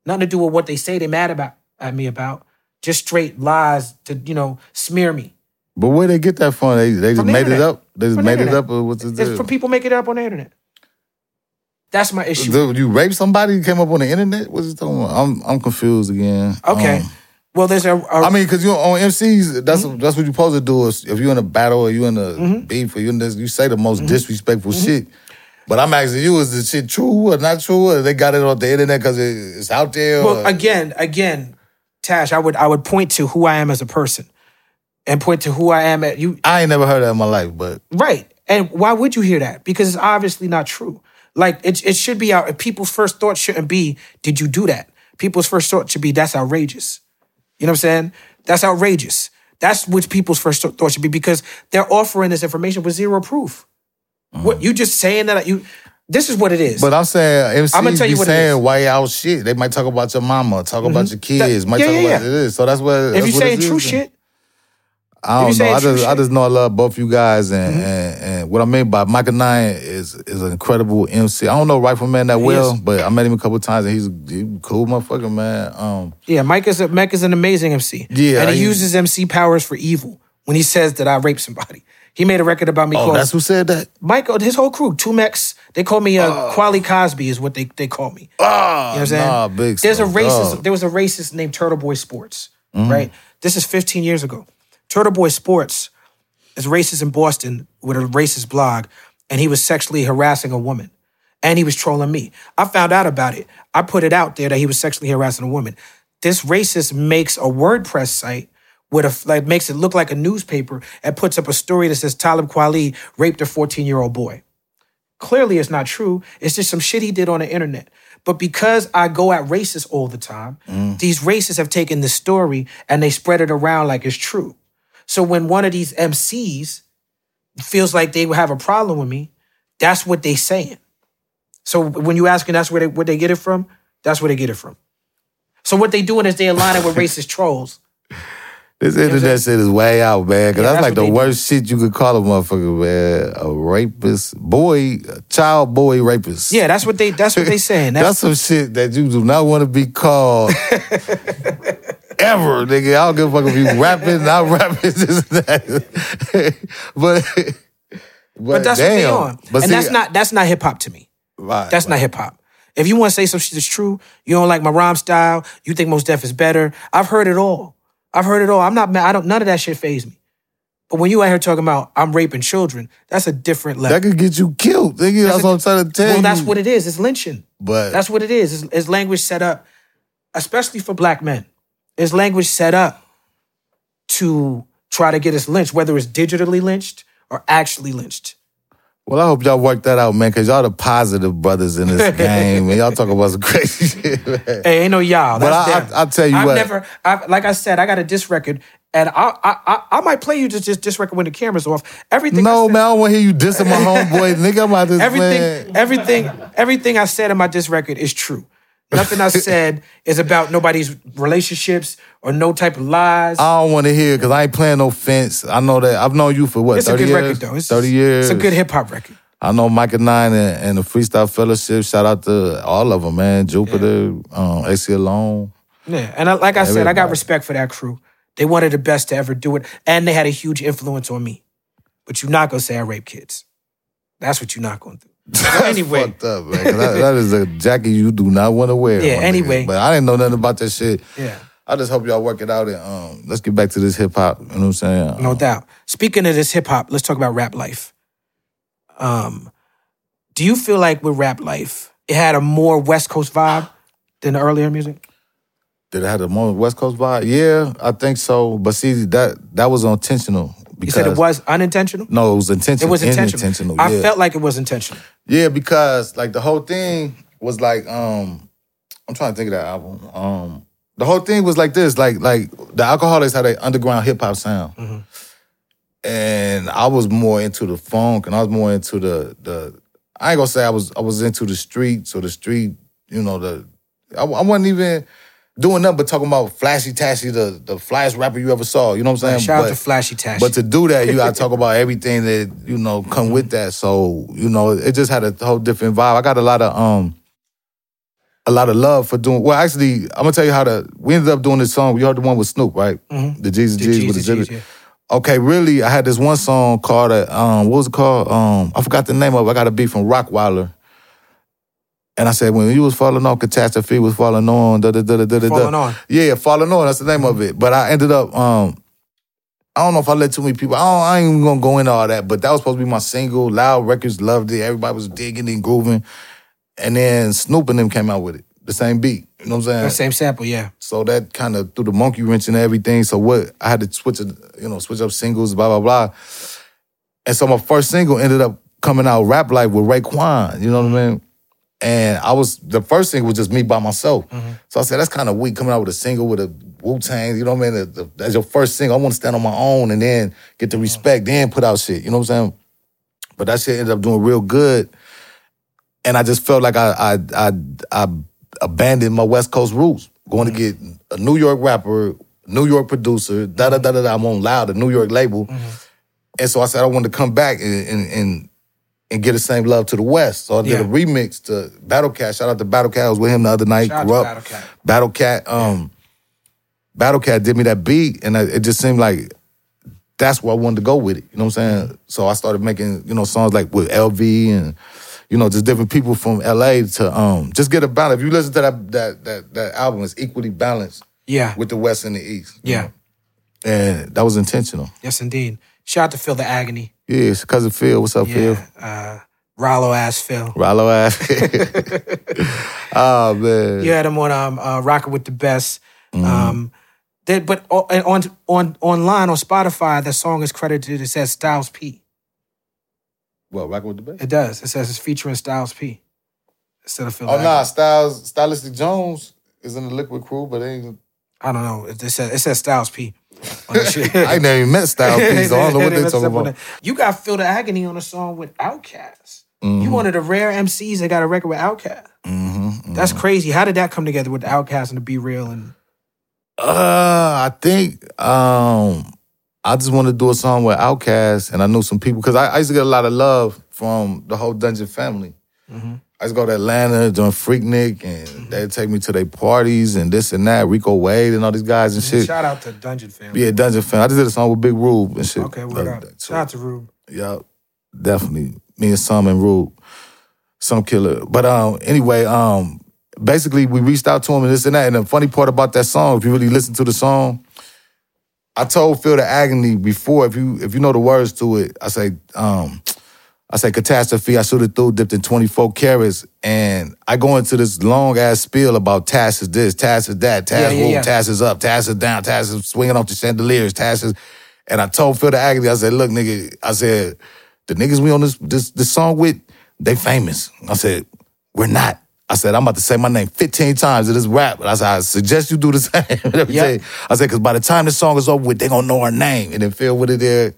nothing to do with what they say they're mad at me about, just straight lies to, smear me. But where they get that from? They just made it up? They just made it up? Or what's the deal? It's from people making it up on the internet. That's my issue. Dude, you raped somebody who came up on the internet? What's he talking about? I'm confused again. Okay. Well, there's because you're on MCs, that's what you're supposed to do. Is if you're in a battle or you're in a beef or you're in this, you say the most disrespectful shit. But I'm asking you, is this shit true or not true? Or they got it off the internet because it's out there? Well, again, Tash, I would point to who I am as a person and point to who I am at you. I ain't never heard that in my life, but... Right. And why would you hear that? Because it's obviously not true. Like, it should be out. People's first thought shouldn't be, did you do that? People's first thought should be, that's outrageous. You know what I'm saying? That's outrageous. That's what people's first thought should be, because they're offering this information with zero proof. Mm-hmm. What, you just saying that you... This is what it is. But I'm saying, MCs be saying white out shit. They might talk about your mama, talk about your kids, might talk about this. So that's what... If you're saying true shit... I don't know. I just know I love both you guys, and what I mean by Micah 9 is an incredible MC. I don't know Rifleman that well, but I met him a couple of times, and he's a cool motherfucker, man. Micah's an amazing MC. Yeah, and he uses MC powers for evil when he says that I raped somebody. He made a record about me. Oh, that's who said that? Micah, his whole crew, Tumex. They call me Kweli Cosby is what they call me. You know what I'm saying? Nah, big stuff. There was a racist named Turtle Boy Sports, right? This is 15 years ago. Turtle Boy Sports is racist in Boston with a racist blog, and he was sexually harassing a woman, and he was trolling me. I found out about it. I put it out there that he was sexually harassing a woman. This racist makes a WordPress site with makes it look like a newspaper and puts up a story that says Talib Kweli raped a 14-year-old boy. Clearly, it's not true. It's just some shit he did on the internet. But because I go at racists all the time, these racists have taken this story and they spread it around like it's true. So when one of these MCs feels like they have a problem with me, that's what they saying. So when you asking, that's where they get it from. That's where they get it from. So what they doing is they aligning with racist trolls. This internet shit is way out, man. Because that's like the worst shit you could call a motherfucker, man. A rapist, child boy rapist. Yeah, that's what they saying. That's some shit that you do not want to be called. Ever, nigga. I don't give a fuck if you rapping, not rapping, this and that. But that's damn. What they on. But and see, that's not hip hop to me. Right. That's not hip hop. If you want to say some shit that's true, you don't like my rhyme style, you think Mos Def is better. I've heard it all. I'm not mad. None of that shit faze me. But when you out here talking about I'm raping children, that's a different level. That could get you killed, nigga. That's what I'm trying to tell you. Well, that's what it is. It's lynching. But that's what it is. It's language set up, especially for black men. It's language set up to try to get us lynched, whether it's digitally lynched or actually lynched. Well, I hope y'all work that out, man, because y'all the positive brothers in this game, and y'all talking about some crazy shit, man. Hey, ain't no y'all. But I'll tell you what. Like I said, I got a diss record, and I might play you just diss record when the camera's off. Everything. No, I said, man, I don't want to hear you dissing my homeboy. Nigga, I'm about this, man. Everything I said in my diss record is true. Nothing I said is about nobody's relationships or no type of lies. I don't want to hear because I ain't playing no fence. I know that. I've known you for what, 30 years? It's a good record, though. 30 years. It's a good hip-hop record. I know Micah 9 and the Freestyle Fellowship. Shout out to all of them, man. Jupiter, AC Alone. Yeah, and like I said, I got respect for that crew. They were one of the best to ever do it, and they had a huge influence on me. But you're not going to say I rape kids. That's what you're not going to do. That's anyway, fucked up, man. That is a jacket you do not want to wear. Yeah. Anyway, but I didn't know nothing about that shit. Yeah. I just hope y'all work it out, and let's get back to this hip hop. You know what I'm saying? No doubt. Speaking of this hip hop, let's talk about Rap Life. Do you feel like with Rap Life, it had a more West Coast vibe than the earlier music? Did I have the more West Coast vibe? Yeah, I think so. But see, that was intentional. You said it was unintentional? No, it was intentional. It was intentional. Yeah. I felt like it was intentional. Yeah, because like the whole thing was like, I'm trying to think of that album. The whole thing was like this, like the Alkaholiks had an underground hip hop sound. Mm-hmm. And I was more into the funk, and I was more into the I ain't gonna say I was into the streets or the street, you know, I wasn't even doing nothing but talking about Flashy Tashy, the flyest rapper you ever saw. You know what I'm saying? Shout out to Flashy Tashy. But to do that, you gotta talk about everything that, you know, come with that. So, you know, it just had a whole different vibe. I got a lot of love for doing... Well, actually, I'm gonna tell you how to... We ended up doing this song. You heard the one with Snoop, right? Mm-hmm. The Jesus G's with the Zippers. Yeah. Okay, really, I had this one song called... what was it called? I forgot the name of it. I got a beat from Rockweiler. And I said, when you was falling on, Catastrophe was falling on, da-da-da-da-da-da. Falling on. Yeah, Falling On, that's the name of it. But I ended up, I don't know if I let too many people, I ain't even gonna go into all that, but that was supposed to be my single. Loud Records loved it. Everybody was digging and grooving. And then Snoop and them came out with it. The same beat, you know what I'm saying? The same sample, yeah. So that kind of threw the monkey wrench into everything. So what, I had to switch up singles, blah, blah, blah. And so my first single ended up coming out, Rap Life, with Raekwon, you know what I mean? And the first single was just me by myself. Mm-hmm. So I said, that's kind of weak, coming out with a single with a Wu-Tang, you know what I mean? That's your first single. I want to stand on my own and then get the respect, then put out shit, you know what I'm saying? But that shit ended up doing real good. And I just felt like I abandoned my West Coast roots, going to get a New York rapper, New York producer, da-da-da-da-da, I'm on Loud, a New York label. Mm-hmm. And so I said I wanted to come back and get the same love to the West. So I did a remix to Battle Cat. Shout out to Battle Cat. I was with him the other night. Shout out to Battle Cat. Battle Cat did me that beat, and it just seemed like that's where I wanted to go with it. You know what I'm saying? So I started making, you know, songs like with LV and, you know, just different people from LA to just get a balance. If you listen to that album, it's equally balanced with the West and the East. Yeah. You know? And that was intentional. Yes, indeed. Shout out to Phil the Agony. Yeah, it's cousin Phil. What's up, Phil? Rollo-ass Phil. Oh, man. You had him on Rockin' With The Best. Mm-hmm. But online, on Spotify, that song is credited. It says Styles P. What, Rockin' With The Best? It does. It says it's featuring Styles P. Instead of Phil. Oh, nah, Stylistic Jones is in the Liquid Crew, but they ain't... I don't know. It says Styles P. I never even met Styles P, so I don't know what they're talking about. You got Phil the Agony on a song with Outkast. Mm-hmm. You one of the rare MCs that got a record with Outkast. Mm-hmm, mm-hmm. That's crazy. How did that come together with the Outkast and the Be Real? And I think I just wanted to do a song with Outkast, and I knew some people because I used to get a lot of love from the whole Dungeon family. Mm-hmm. I used to go to Atlanta doing Freaknik, and they'd take me to their parties and this and that, Rico Wade and all these guys and shit. Shout out to Dungeon Family. Yeah, Dungeon Family. I just did a song with Big Rube and shit. Okay, what up? Shout out to Rube. Yeah, definitely. Me and Sam and Rube. Some killer. But anyway, basically we reached out to him and this and that. And the funny part about that song, if you really listen to the song, I told Phil the Agony before, if you know the words to it, I say, I say, Catastrophe, I shoot it through, dipped in 24 carats. And I go into this long-ass spiel about Tass is this, Tass is that, Tass woo, Tass is up, Tass is down, Tass is swinging off the chandeliers, Tass is... And I told Phil the Agony, I said, look, nigga, I said, the niggas we on this song with, they famous. I said, we're not. I said, I'm about to say my name 15 times in this rap. And I said, I suggest you do the same. I said, because by the time this song is over with, they gonna know our name. And then Phil with it there...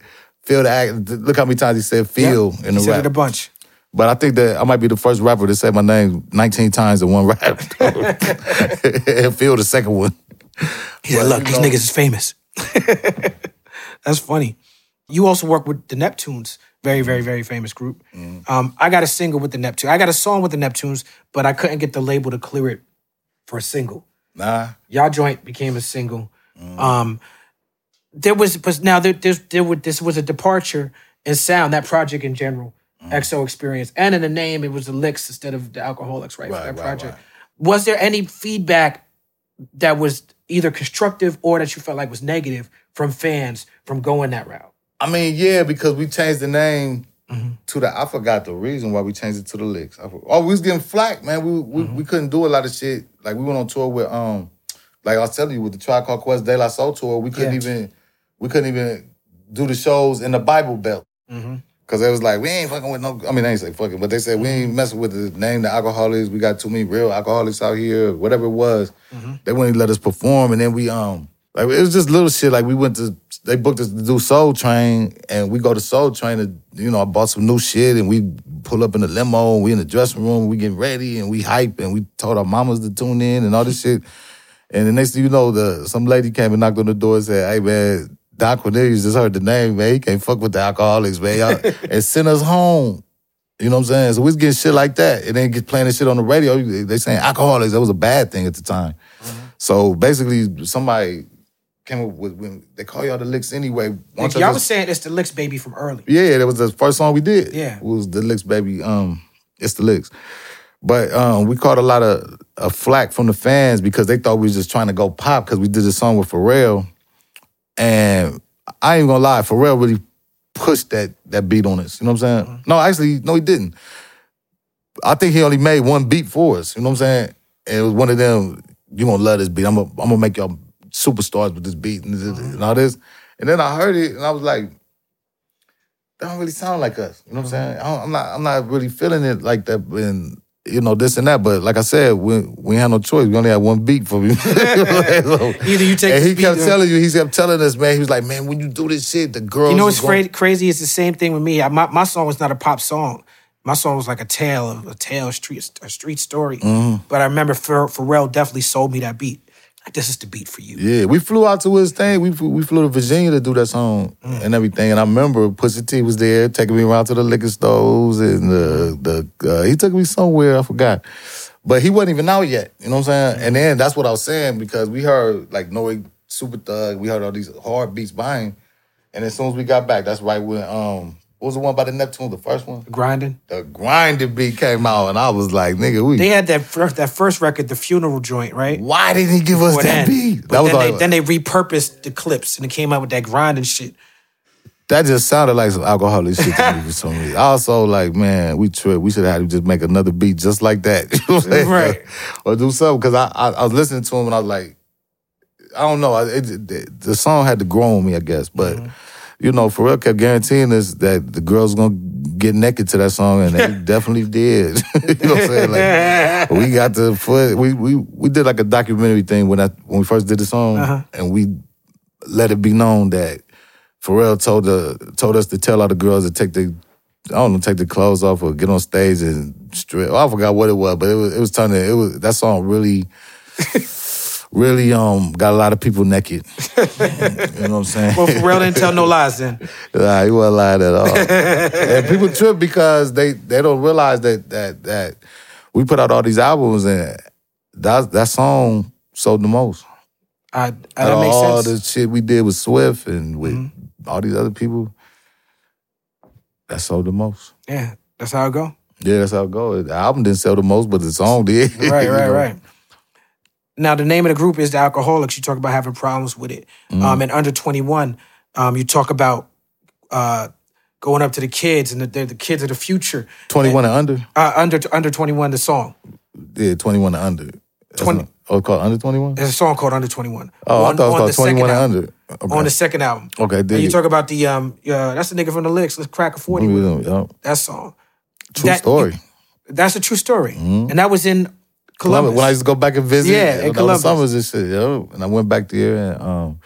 Phil the Agony. Look how many times he said Phil in the rap. He said it a bunch. But I think that I might be the first rapper to say my name 19 times in one rap. And Phil the second one. Yeah, look, these niggas is famous. That's funny. You also work with the Neptunes. Very, very, very famous group. Mm-hmm. I got a single with the Neptunes. I got a song with the Neptunes, but I couldn't get the label to clear it for a single. Nah. Y'all joint became a single. Mm-hmm. This was a departure in sound, that project in general, XO Experience. And in the name, it was the Licks instead of the Alkaholiks, right? For that project. Right. Was there any feedback that was either constructive or that you felt like was negative from fans from going that route? I mean, yeah, because we changed the name to the... I forgot the reason why we changed it to the Licks. We was getting flack, man. We couldn't do a lot of shit. Like, we went on tour with Like I was telling you, with the Tribe Called Quest De La Soul tour, we couldn't even do the shows in the Bible Belt. Mm-hmm. Cause they was like, we ain't fucking with no, I mean, they ain't say fucking, but they said, we ain't messing with the name, the Alkaholiks. We got too many real alcoholics out here, whatever it was. Mm-hmm. They wouldn't even let us perform. And then we, like, it was just little shit. Like, we went to, they booked us to do Soul Train, and we go to Soul Train to, you know, I bought some new shit, and we pull up in the limo, and we in the dressing room, we getting ready, and we hype, and we told our mamas to tune in and all this shit. And the next thing you know, some lady came and knocked on the door and said, hey, man, Don Cornelius just heard the name, man. He can't fuck with the Alkaholiks, man. Y'all, and sent us home. You know what I'm saying? So we was getting shit like that. And then playing this shit on the radio. They saying Alkaholiks. That was a bad thing at the time. Mm-hmm. So basically, somebody came up with, when they call y'all the Licks anyway. Y'all was saying it's the Licks, baby, from early. Yeah, that was the first song we did. Yeah. It was the Licks, baby. It's the Licks. But we caught a lot of flack from the fans because they thought we was just trying to go pop because we did this song with Pharrell. And I ain't gonna lie, Pharrell really pushed that beat on us. You know what I'm saying? Mm-hmm. No, actually, no, he didn't. I think he only made one beat for us. You know what I'm saying? And it was one of them, you're gonna love this beat. I'm gonna make y'all superstars with this beat and, mm-hmm. and all this. And then I heard it and I was like, that don't really sound like us. You know what mm-hmm. I'm saying? I'm not really feeling it like that. And, you know, this and that. But like I said, we had no choice. We only had one beat for you. So, either you take. And he kept telling you. He kept telling us, man. He was like, man, when you do this shit, the girls. You know what's crazy? It's the same thing with me. My song was not a pop song. My song was like a street story. Mm-hmm. But I remember Pharrell definitely sold me that beat. Like, this is the beat for you. Yeah, we flew out to his thing. We flew to Virginia to do that song and everything. And I remember Pusha T was there taking me around to the liquor stores and the he took me somewhere, I forgot. But he wasn't even out yet, you know what I'm saying? And then that's what I was saying because we heard like Noe, Super Thug, we heard all these hard beats by him. And as soon as we got back, that's right when, what was the one by the Neptune, the first one? Grinding. The Grinding beat came out, and I was like, nigga, we... They had that first record, the Funeral Joint, right? Why didn't he give us that beat? Then they repurposed the clips, and it came out with that Grinding shit. That just sounded like some alcoholic shit to me for some reason. Also, like, man, we tripped. We should have had to just make another beat just like that. Right. Or do something, because I was listening to him, and I was like, I don't know. The song had to grow on me, I guess, but... Mm-hmm. You know, Pharrell kept guaranteeing us that the girls gonna get naked to that song, and they definitely did. You know what I'm saying? Like, we got the foot. We did like a documentary thing when we first did the song, and we let it be known that Pharrell told us to tell all the girls to take their clothes off or get on stage and strip. Oh, I forgot what it was, but it was turning. It was that song really. Really got a lot of people naked. You know what I'm saying? Well, Pharrell didn't tell no lies then. Nah, he wasn't lying at all. And people trip because they don't realize that we put out all these albums and that song sold the most. That makes sense. All the shit we did with Swift and with all these other people, that sold the most. Yeah, that's how it go. Yeah, that's how it go. The album didn't sell the most, but the song did. Right, you know? Right. Now, the name of the group is The Alkaholiks. You talk about having problems with it. And Under 21, you talk about going up to the kids, and they're the kids of the future. 21 and Under? Under 21, the song. Yeah, 21 and Under. It's called Under 21? There's a song called Under 21. Oh, I thought it was called 21 and Under. Okay. On the second album. Okay, there you talk about the, that's the nigga from the Licks, let's crack a 40 with him. Yep. That song. True story. That's a true story. Mm-hmm. And that was in... Columbus. When I used to go back and visit. Yeah, in Columbus. Summers and shit, yo. And I went back there and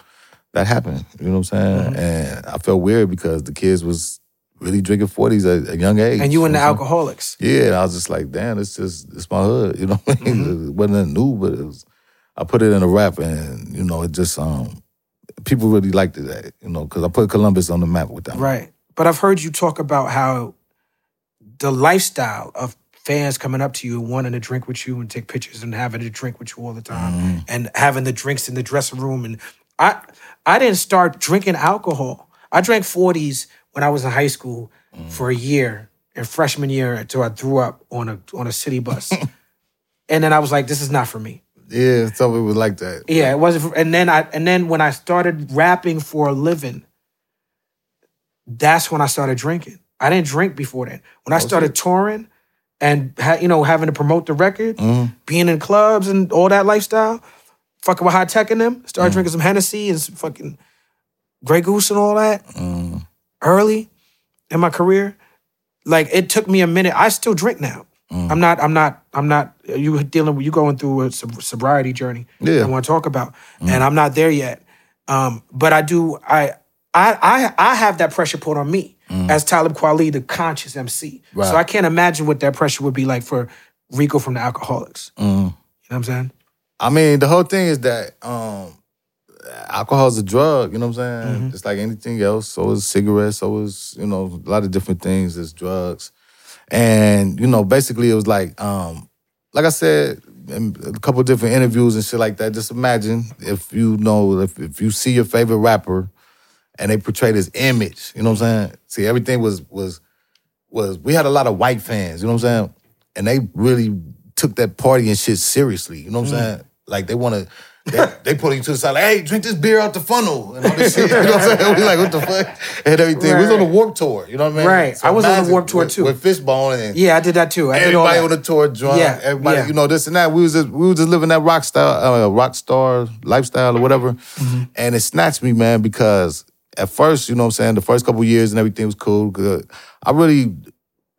that happened. You know what I'm saying? Mm-hmm. And I felt weird because the kids was really drinking 40s at a young age. And you and the Alkaholiks. Yeah, and I was just like, damn, it's my hood. You know what I mean? Mm-hmm. It wasn't nothing new, but it was, I put it in a rap and, you know, it just, people really liked it, you know, because I put Columbus on the map with that. Right. But I've heard you talk about how the lifestyle of fans coming up to you and wanting to drink with you and take pictures and having to drink with you all the time and having the drinks in the dressing room. And I didn't start drinking alcohol. I drank 40s when I was in high school for a year, in freshman year, until I threw up on a city bus. And then I was like, this is not for me. Yeah, somebody was like that. Yeah, it wasn't for, and then when I started rapping for a living, that's when I started drinking. I didn't drink before then. When I started touring... And, you know, having to promote the record, being in clubs and all that lifestyle, fucking with High Tech in them. Started drinking some Hennessy and some fucking Grey Goose and all that early in my career. Like, it took me a minute. I still drink now. I'm not, you're going through a sobriety journey I want to talk about. And I'm not there yet. But I do, I have that pressure put on me as Talib Kweli, the conscious MC. Right. So I can't imagine what that pressure would be like for Rico from the Alkaholiks. You know what I'm saying? I mean, the whole thing is that alcohol is a drug, you know what I'm saying? It's like anything else. So is cigarettes, so is, you know, a lot of different things. It's drugs. And, you know, basically it was like I said, in a couple of different interviews and shit like that, just imagine if you know, if you see your favorite rapper and they portray this image, you know what I'm saying? See, everything was we had a lot of white fans, you know what I'm saying? And they really took that party and shit seriously, you know what I'm saying? Like, they want to... They put it to the side, like, hey, drink this beer out the funnel and all this shit. You know what I'm saying? We like, what the fuck? And everything. Right. We was on the Warped Tour, you know what I mean? Right. So I was on the Warped Tour too. With Fishbone and I did that too. Everybody on the tour drunk. Yeah. Everybody, you know, this and that. We was just living that rock star lifestyle or whatever. And it snatched me, man, because at first, you know what I'm saying, the first couple of years and everything was cool. Good. I really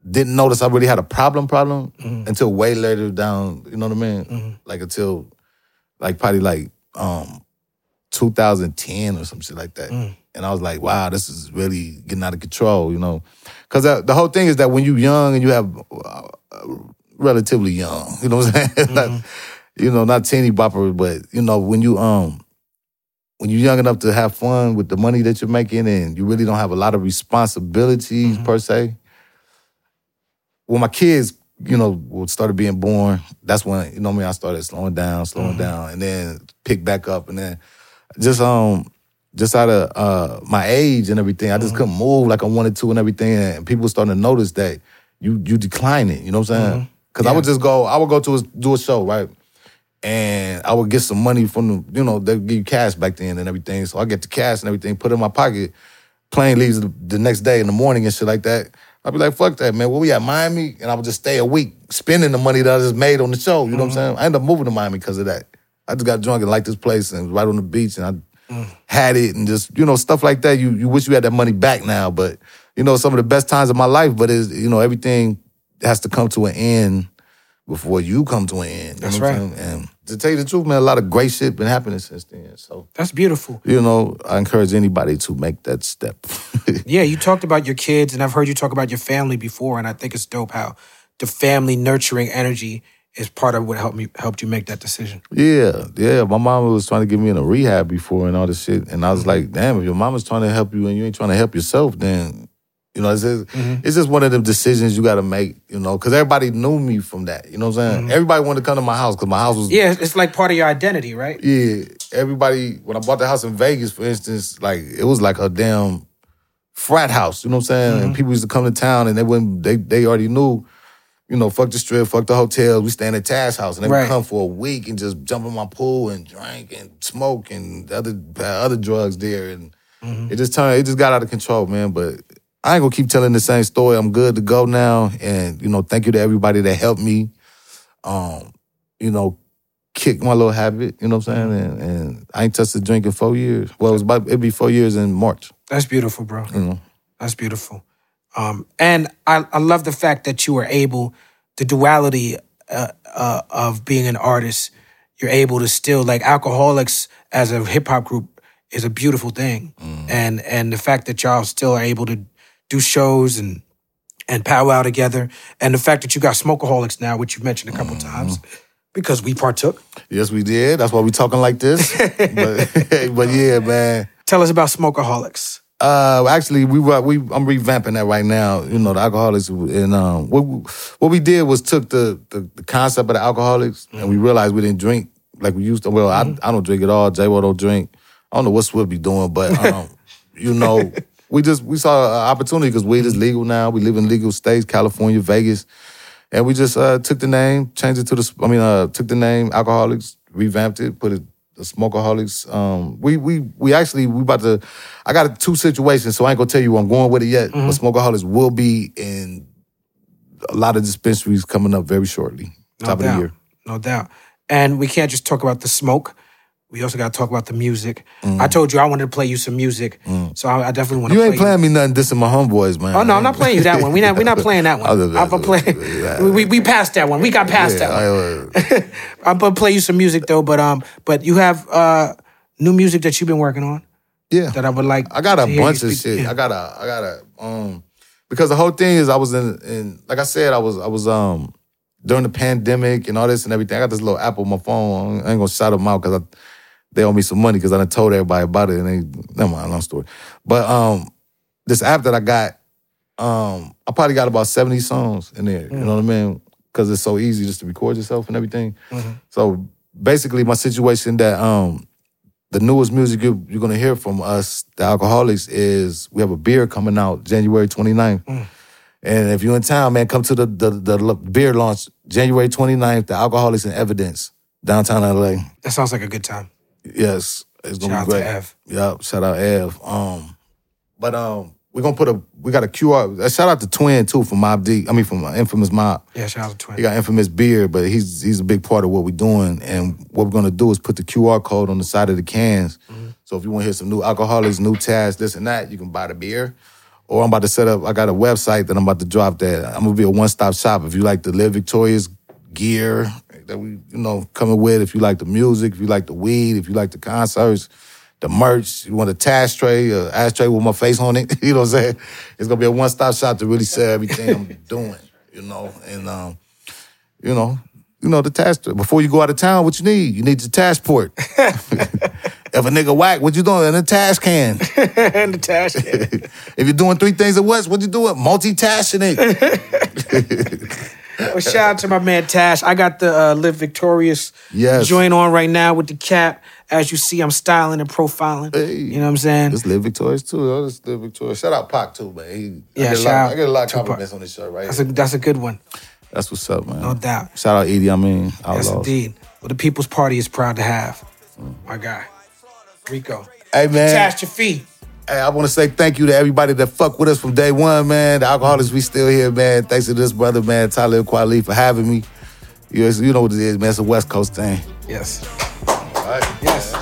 didn't notice I really had a problem until way later down, you know what I mean? Like until probably 2010 or some shit like that. And I was like, wow, this is really getting out of control, you know? Because the whole thing is that when you're young and you have relatively young, you know what I'm saying? Not teeny bopper, but, you know, when you're young enough to have fun with the money that you're making and you really don't have a lot of responsibilities per se. Well, my kids... you know, started being born, that's when, you know what I mean, I started slowing down, and then pick back up, and then just out of my age and everything, I just couldn't move like I wanted to and everything, and people starting to notice that you declining, you know what I'm saying? Because I would go to do a show, right? And I would get some money from them, you know, they'd give you cash back then and everything, so I get the cash and everything, put it in my pocket, plane leaves the next day in the morning and shit like that. I'd be like, fuck that, man. Where we at, Miami? And I would just stay a week spending the money that I just made on the show. You know what I'm saying? I ended up moving to Miami because of that. I just got drunk and liked this place and was right on the beach and I had it and just, you know, stuff like that. You wish you had that money back now, but, you know, some of the best times of my life, but, it's, you know, everything has to come to an end before you come to an end. That's right. And to tell you the truth, man, a lot of great shit been happening since then. So that's beautiful. You know, I encourage anybody to make that step. Yeah, you talked about your kids, and I've heard you talk about your family before, and I think it's dope how the family nurturing energy is part of what helped you make that decision. Yeah. My mama was trying to get me in a rehab before and all this shit, and I was like, damn, if your mama's trying to help you and you ain't trying to help yourself, then... You know, it's just one of them decisions you got to make, you know, because everybody knew me from that. You know what I'm saying? Everybody wanted to come to my house because my house was... Yeah, it's like part of your identity, right? Yeah. Everybody, when I bought the house in Vegas, for instance, like, it was like a damn frat house, you know what I'm saying? And people used to come to town and they already knew, you know, fuck the strip, fuck the hotels. We stay in at Taz's house and they would come for a week and just jump in my pool and drink and smoke and other drugs there. And it just got out of control, man, but... I ain't gonna keep telling the same story. I'm good to go now. And, you know, thank you to everybody that helped me, you know, kick my little habit, you know what I'm saying? And I ain't touched a drink in 4 years. Well, it'd be 4 years in March. That's beautiful, bro. You know? That's beautiful. And I love the fact that you were able, the duality of being an artist, you're able to still, like, Alkaholiks as a hip-hop group is a beautiful thing. And the fact that y'all still are able to do shows and powwow together. And the fact that you got Smokeaholics now, which you mentioned a couple times, because we partook. Yes, we did. That's why we talking like this. but yeah, man. Tell us about Smokeaholics. Actually, I'm revamping that right now. You know, the Alkaholics. And what we did was took the concept of the Alkaholics and we realized we didn't drink like we used to. Well, I don't drink at all. J-Ro don't drink. I don't know what Swift be doing, but, you know... We saw an opportunity because weed is legal now. We live in legal states, California, Vegas. And we just took the name, changed it to took the name Alkaholiks, revamped it, put it the Smokeaholiks. We about to, I got two situations, so I ain't gonna tell you where I'm going with it yet, but Smokeaholiks will be in a lot of dispensaries coming up very shortly, top of the year. No doubt. And we can't just talk about the smoke. We also got to talk about the music. I told you I wanted to play you some music, so I definitely want to. You ain't playing me nothing dissing my homeboys, man. Oh no, I'm not playing you that one. We're not playing that one. I'm playing. We passed that one. We got past that one. I'm gonna play you some music though, but you have new music that you've been working on. Yeah, that I would like. I got a bunch of shit. Yeah. I got a because the whole thing is I was in like I said I was during the pandemic and all this and everything. I got this little app on my phone. I ain't gonna shout them out because they owe me some money because I done told everybody about it. Never mind, long story. But this app that I got, I probably got about 70 songs in there. You know what I mean? Because it's so easy just to record yourself and everything. Mm-hmm. So basically, my situation that the newest music you're gonna hear from us, the Alkaholiks, is we have a beer coming out January 29th. Mm. And if you're in town, man, come to the beer launch January 29th, the Alkaholiks in Evidence, downtown LA. That sounds like a good time. Yes, it's gonna be great. Shout out to Ev. Yep, shout out Ev. But we got a QR. Shout out to Twin too from Mob D. I mean from Infamous Mob. Yeah, shout out to Twin. He got Infamous Beer, but he's a big part of what we're doing. And what we're gonna do is put the QR code on the side of the cans. Mm-hmm. So if you want to hear some new Alkaholiks, new Taz, this and that, you can buy the beer. Or I'm about to set up. I got a website that I'm about to drop. That I'm gonna be a one stop shop. If you like the Live Victorious gear that we, coming with. If you like the music, if you like the weed, if you like the concerts, the merch, you want a Taz tray, an ashtray with my face on it, you know what I'm saying? It's going to be a one-stop shop to really sell everything I'm doing, And, the Taz tray. Before you go out of town, what you need? You need your Taz port. If a nigga whack, what you doing? In a Taz can. In the Taz can. If you're doing three things at once, what you doing? Multitasking it. Well, shout out to my man Tash. I got the Live Victorious joint on right now with the cap. As you see, I'm styling and profiling. Hey, you know what I'm saying? It's Live Victorious too. It's Live Victorious. Shout out Pac too, man. I get a lot of compliments on this shirt right here. That's a good one. That's what's up, man. No doubt. Shout out Edie, Outlaws. Yes, indeed. Well, the People's Party is proud to have my guy, Rico. Hey, man. Catastrophe. Hey, I want to say thank you to everybody that fucked with us from day one, man. The Alkaholiks, we still here, man. Thanks to this brother, man, Talib Kweli, for having me. You know what it is, man. It's a West Coast thing. Yes. All right. Yes.